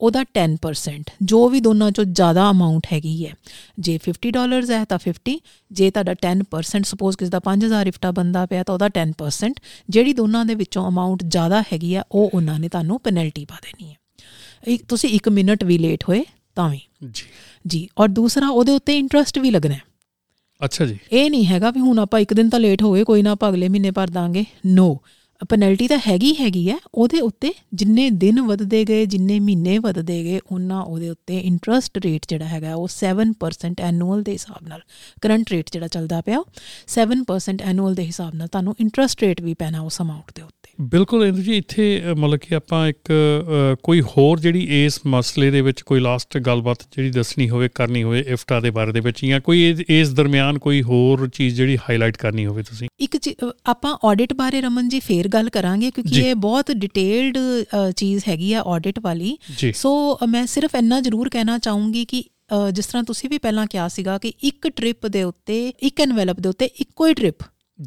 ਉਹਦਾ ਟੈਨ ਪਰਸੈਂਟ, ਜੋ ਵੀ ਦੋਨਾਂ 'ਚੋਂ ਜ਼ਿਆਦਾ ਅਮਾਊਂਟ ਹੈਗੀ ਹੈ। ਜੇ ਫਿਫਟੀ ਡਾਲਰਸ ਹੈ ਤਾਂ ਫਿਫਟੀ, ਜੇ ਤੁਹਾਡਾ ਟੈਨ ਪਰਸੈਂਟ ਸਪੋਜ਼ ਕਿਸੇ ਦਾ ਪੰਜ ਹਜ਼ਾਰ ਇਫਟਾ ਬਣਦਾ ਪਿਆ ਤਾਂ ਉਹਦਾ ਟੈਨ ਪਰਸੈਂਟ, ਜਿਹੜੀ ਦੋਨਾਂ ਦੇ ਵਿੱਚੋਂ ਅਮਾਊਂਟ ਜ਼ਿਆਦਾ ਹੈਗੀ ਆ ਉਹ ਉਹਨਾਂ ਨੇ ਤੁਹਾਨੂੰ ਪੈਨਲਟੀ ਪਾ ਦੇਣੀ ਹੈ। ਤੁਸੀਂ ਇੱਕ ਮਿੰਟ ਵੀ ਲੇਟ ਹੋਏ ਤਾਂ ਵੀ ਜੀ ਜੀ ਔਰ ਦੂਸਰਾ ਉਹਦੇ ਉੱਤੇ ਇੰਟਰਸਟ ਵੀ ਲੱਗਣਾ। ਅੱਛਾ ਜੀ, ਇਹ ਨਹੀਂ ਹੈਗਾ ਵੀ ਹੁਣ ਆਪਾਂ ਇੱਕ ਦਿਨ ਤਾਂ ਲੇਟ ਹੋ ਗਏ ਕੋਈ ਨਾ ਆਪਾਂ ਅਗਲੇ ਮਹੀਨੇ ਭਰ ਦਾਂਗੇ, ਨੋ, ਪੈਨਲਟੀ ਤਾਂ ਹੈਗੀ ਹੈਗੀ ਹੈ। ਉਹਦੇ ਉੱਤੇ ਜਿੰਨੇ ਦਿਨ ਵੱਧਦੇ ਗਏ, ਜਿੰਨੇ ਮਹੀਨੇ ਵੱਧਦੇ ਗਏ, ਉਹਨਾਂ ਉਹਦੇ ਉੱਤੇ ਇੰਟਰਸਟ ਰੇਟ ਜਿਹੜਾ ਹੈਗਾ ਉਹ ਸੈਵਨ ਪਰਸੈਂਟ ਐਨੂਅਲ ਦੇ ਹਿਸਾਬ ਨਾਲ, ਕਰੰਟ ਰੇਟ ਜਿਹੜਾ ਚੱਲਦਾ ਪਿਆ ਸੈਵਨ ਪਰਸੈਂਟ ਐਨੂਅਲ ਦੇ ਹਿਸਾਬ ਨਾਲ ਤੁਹਾਨੂੰ ਇੰਟਰਸਟ ਰੇਟ ਵੀ ਪੈਣਾ ਉਸ ਅਮਾਊਂਟ ਦੇ ਉੱਤੇ। ਬਿਲਕੁਲ ਇੰਦੂ ਜੀ, ਇੱਥੇ ਮਤਲਬ ਕਿ ਆਪਾਂ ਇੱਕ ਕੋਈ ਹੋਰ ਜਿਹੜੀ ਇਸ ਮਸਲੇ ਦੇ ਵਿੱਚ ਕੋਈ ਲਾਸਟ ਗੱਲਬਾਤ ਜਿਹੜੀ ਦੱਸਣੀ ਹੋਵੇ, ਕਰਨੀ ਹੋਵੇ ਇਫਟਾ ਦੇ ਬਾਰੇ ਦੇ ਵਿੱਚ, ਜਾਂ ਕੋਈ ਇਸ ਦਰਮਿਆਨ ਕੋਈ ਹੋਰ ਚੀਜ਼ ਜਿਹੜੀ ਹਾਈਲਾਈਟ ਕਰਨੀ ਹੋਵੇ ਤੁਸੀਂ। ਇੱਕ ਆਪਾਂ ਆਡਿਟ ਬਾਰੇ ਰਮਨ ਜੀ ਫੇਰ ਗੱਲ ਕਰਾਂਗੇ ਕਿਉਂਕਿ ਇਹ ਬਹੁਤ ਡਿਟੇਲਡ ਚੀਜ਼ ਹੈਗੀ ਆ ਆਡਿਟ ਵਾਲੀ। ਸੋ ਮੈਂ ਸਿਰਫ ਇੰਨਾ ਜ਼ਰੂਰ ਕਹਿਣਾ ਚਾਹੂੰਗੀ ਕਿ ਜਿਸ ਤਰ੍ਹਾਂ ਤੁਸੀਂ ਵੀ ਪਹਿਲਾਂ ਕਿਹਾ ਸੀਗਾ ਕਿ ਇੱਕ ਟ੍ਰਿਪ ਦੇ ਉੱਤੇ, ਇੱਕ ਐਨਵੈਲਪ ਦੇ ਉੱਤੇ ਇੱਕੋ ਹੀ ਟ੍ਰਿਪ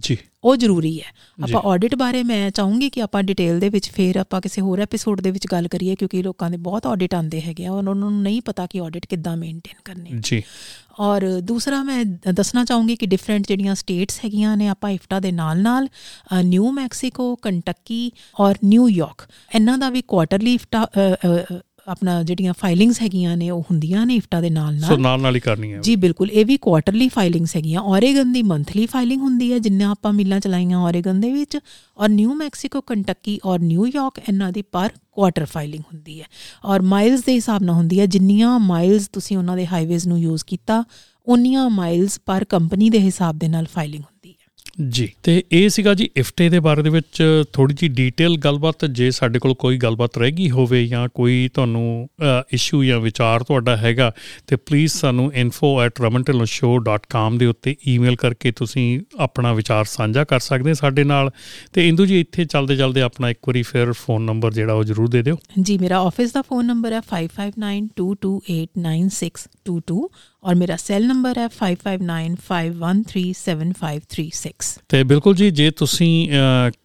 ਜੀ, ਉਹ ਜ਼ਰੂਰੀ ਹੈ। ਆਪਾਂ ਆਡਿਟ ਬਾਰੇ ਮੈਂ ਚਾਹੂੰਗੀ ਕਿ ਆਪਾਂ ਡਿਟੇਲ ਦੇ ਵਿੱਚ ਫਿਰ ਆਪਾਂ ਕਿਸੇ ਹੋਰ ਐਪੀਸੋਡ ਦੇ ਵਿੱਚ ਗੱਲ ਕਰੀਏ ਕਿਉਂਕਿ ਲੋਕਾਂ ਦੇ ਬਹੁਤ ਆਡਿਟ ਆਉਂਦੇ ਹੈਗੇ ਆ, ਉਹਨਾਂ ਨੂੰ ਨਹੀਂ ਪਤਾ ਕਿ ਆਡਿਟ ਕਿੱਦਾਂ ਮੇਨਟੇਨ ਕਰਨੀ ਜੀ। ਔਰ ਦੂਸਰਾ ਮੈਂ ਦੱਸਣਾ ਚਾਹੂੰਗੀ ਕਿ ਡਿਫਰੈਂਟ ਜਿਹੜੀਆਂ ਸਟੇਟਸ ਹੈਗੀਆਂ ਨੇ, ਆਪਾਂ ਇਫਟਾ ਦੇ ਨਾਲ ਨਾਲ ਨਿਊ ਮੈਕਸੀਕੋ, ਕੰਟੱਕੀ ਔਰ ਨਿਊਯਾਰਕ, ਇਹਨਾਂ ਦਾ ਵੀ ਕੁਆਟਰਲੀ ਇਫਟਾ ਆਪਣਾ ਜਿਹੜੀਆਂ ਫਾਈਲਿੰਗਸ ਹੈਗੀਆਂ ਨੇ ਉਹ ਹੁੰਦੀਆਂ ਨੇ ਇਫਟਾ ਦੇ ਨਾਲ ਨਾਲ ਨਾਲ ਨਾਲ ਹੀ ਕਰਨੀ ਹੈ ਜੀ। ਬਿਲਕੁਲ, ਇਹ ਵੀ ਕੁਆਟਰਲੀ ਫਾਈਲਿੰਗਸ ਹੈਗੀਆਂ। ਓਰੇਗਨ ਦੀ ਮੰਥਲੀ ਫਾਈਲਿੰਗ ਹੁੰਦੀ ਹੈ ਜਿੰਨਾ ਆਪਾਂ ਮਿਲਾਂ ਚਲਾਈਆਂ ਓਰੇਗਨ ਦੇ ਵਿੱਚ, ਔਰ ਨਿਊ ਮੈਕਸੀਕੋ, ਕੰਟੱਕੀ ਔਰ ਨਿਊਯਾਰਕ ਇਹਨਾਂ ਦੀ ਪਰ ਕੁਆਟਰ ਫਾਈਲਿੰਗ ਹੁੰਦੀ ਹੈ ਔਰ ਮਾਈਲਸ ਦੇ ਹਿਸਾਬ ਨਾਲ ਹੁੰਦੀ ਹੈ। ਜਿੰਨੀਆਂ ਮਾਈਲਸ ਤੁਸੀਂ ਉਹਨਾਂ ਦੇ ਹਾਈਵੇਜ਼ ਨੂੰ ਯੂਜ਼ ਕੀਤਾ ਉਨੀਆਂ ਮਾਈਲਸ ਪਰ ਕੰਪਨੀ ਦੇ ਹਿਸਾਬ ਦੇ ਨਾਲ ਫਾਈਲਿੰਗ ਹੁੰਦੀ ਹੈ ਜੀ। ਅਤੇ ਇਹ ਸੀਗਾ ਜੀ ਇਫਟੇ ਦੇ ਬਾਰੇ ਦੇ ਵਿੱਚ ਥੋੜ੍ਹੀ ਜਿਹੀ ਡੀਟੇਲ ਗੱਲਬਾਤ। ਜੇ ਸਾਡੇ ਕੋਲ ਕੋਈ ਗੱਲਬਾਤ ਰਹਿ ਗਈ ਹੋਵੇ ਜਾਂ ਕੋਈ ਤੁਹਾਨੂੰ ਇਸ਼ੂ ਜਾਂ ਵਿਚਾਰ ਤੁਹਾਡਾ ਹੈਗਾ ਤਾਂ ਪਲੀਜ਼ ਸਾਨੂੰ info at Raman Dhillon show dot com ਦੇ ਉੱਤੇ ਈਮੇਲ ਕਰਕੇ ਤੁਸੀਂ ਆਪਣਾ ਵਿਚਾਰ ਸਾਂਝਾ ਕਰ ਸਕਦੇ ਸਾਡੇ ਨਾਲ। ਅਤੇ ਇੰਦੂ ਜੀ, ਇੱਥੇ ਚੱਲਦੇ ਚੱਲਦੇ ਆਪਣਾ ਇੱਕ ਵਾਰੀ ਫਿਰ ਫ਼ੋਨ ਨੰਬਰ ਜਿਹੜਾ ਉਹ ਜ਼ਰੂਰ ਦੇ ਦਿਓ ਜੀ। ਮੇਰਾ ਆਫਿਸ ਦਾ ਫ਼ੋਨ ਨੰਬਰ ਹੈ five five nine two two eight nine six two two ਔਰ ਮੇਰਾ ਸੈੱਲ ਨੰਬਰ ਹੈ five five nine five one three seven five three six. ਅਤੇ ਬਿਲਕੁਲ ਜੀ, ਜੇ ਤੁਸੀਂ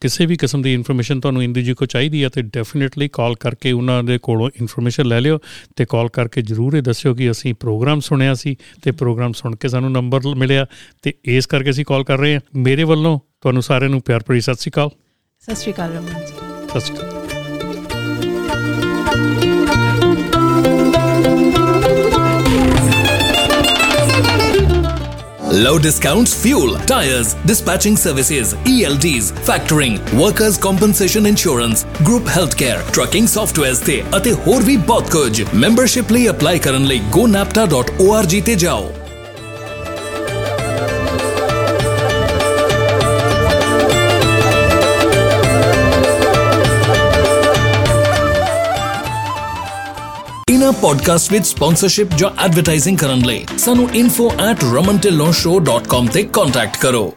ਕਿਸੇ ਵੀ ਕਿਸਮ ਦੀ ਇਨਫੋਰਮੇਸ਼ਨ ਤੁਹਾਨੂੰ ਇੰਦੂ ਜੀ ਕੋਲ ਚਾਹੀਦੀ ਹੈ ਤਾਂ ਡੈਫੀਨੇਟਲੀ ਕਾਲ ਕਰਕੇ ਉਹਨਾਂ ਦੇ ਕੋਲੋਂ ਇਨਫੋਰਮੇਸ਼ਨ ਲੈ ਲਿਓ ਅਤੇ ਕਾਲ ਕਰਕੇ ਜ਼ਰੂਰ ਇਹ ਦੱਸਿਓ ਕਿ ਅਸੀਂ ਪ੍ਰੋਗਰਾਮ ਸੁਣਿਆ ਸੀ ਅਤੇ ਪ੍ਰੋਗਰਾਮ ਸੁਣ ਕੇ ਸਾਨੂੰ ਨੰਬਰ ਮਿਲਿਆ ਅਤੇ ਇਸ ਕਰਕੇ ਅਸੀਂ ਕਾਲ ਕਰ ਰਹੇ ਹਾਂ। ਮੇਰੇ ਵੱਲੋਂ ਤੁਹਾਨੂੰ ਸਾਰਿਆਂ ਨੂੰ ਪਿਆਰ ਭਰੀ ਸਤਿ ਸ਼੍ਰੀ ਅਕਾਲ। ਸਤਿ ਸ਼੍ਰੀ ਅਕਾਲ ਰਮਨ ਜੀ। ਸਤਿ ਸ਼੍ਰੀ ਅਕਾਲ। Low discounts, fuel, tires, dispatching services, E L Ds, factoring, workers' compensation insurance, group healthcare, trucking softwares ਤੇ ਅਤੇ ਹੋਰ ਵੀ ਬਹੁਤ ਕੁਝ। ਮੈਂਬਰਸ਼ਿਪ ਲਈ ਅਪਲਾਈ ਕਰਨ ਲਈ go napta dot org ਤੇ ਜਾਓ। ਇਹਨਾਂ ਪੋਡਕਾਸਟ ਵਿੱਚ ਸਪਾਂਸਰਸ਼ਿਪ ਜਾਂ ਐਡਵਰਟਾਈਜ਼ਿੰਗ ਕਰਨ ਲਈ ਸਾਨੂੰ info at raman tilo show dot com ਤੇ ਕੰਟੈਕਟ ਕਰੋ।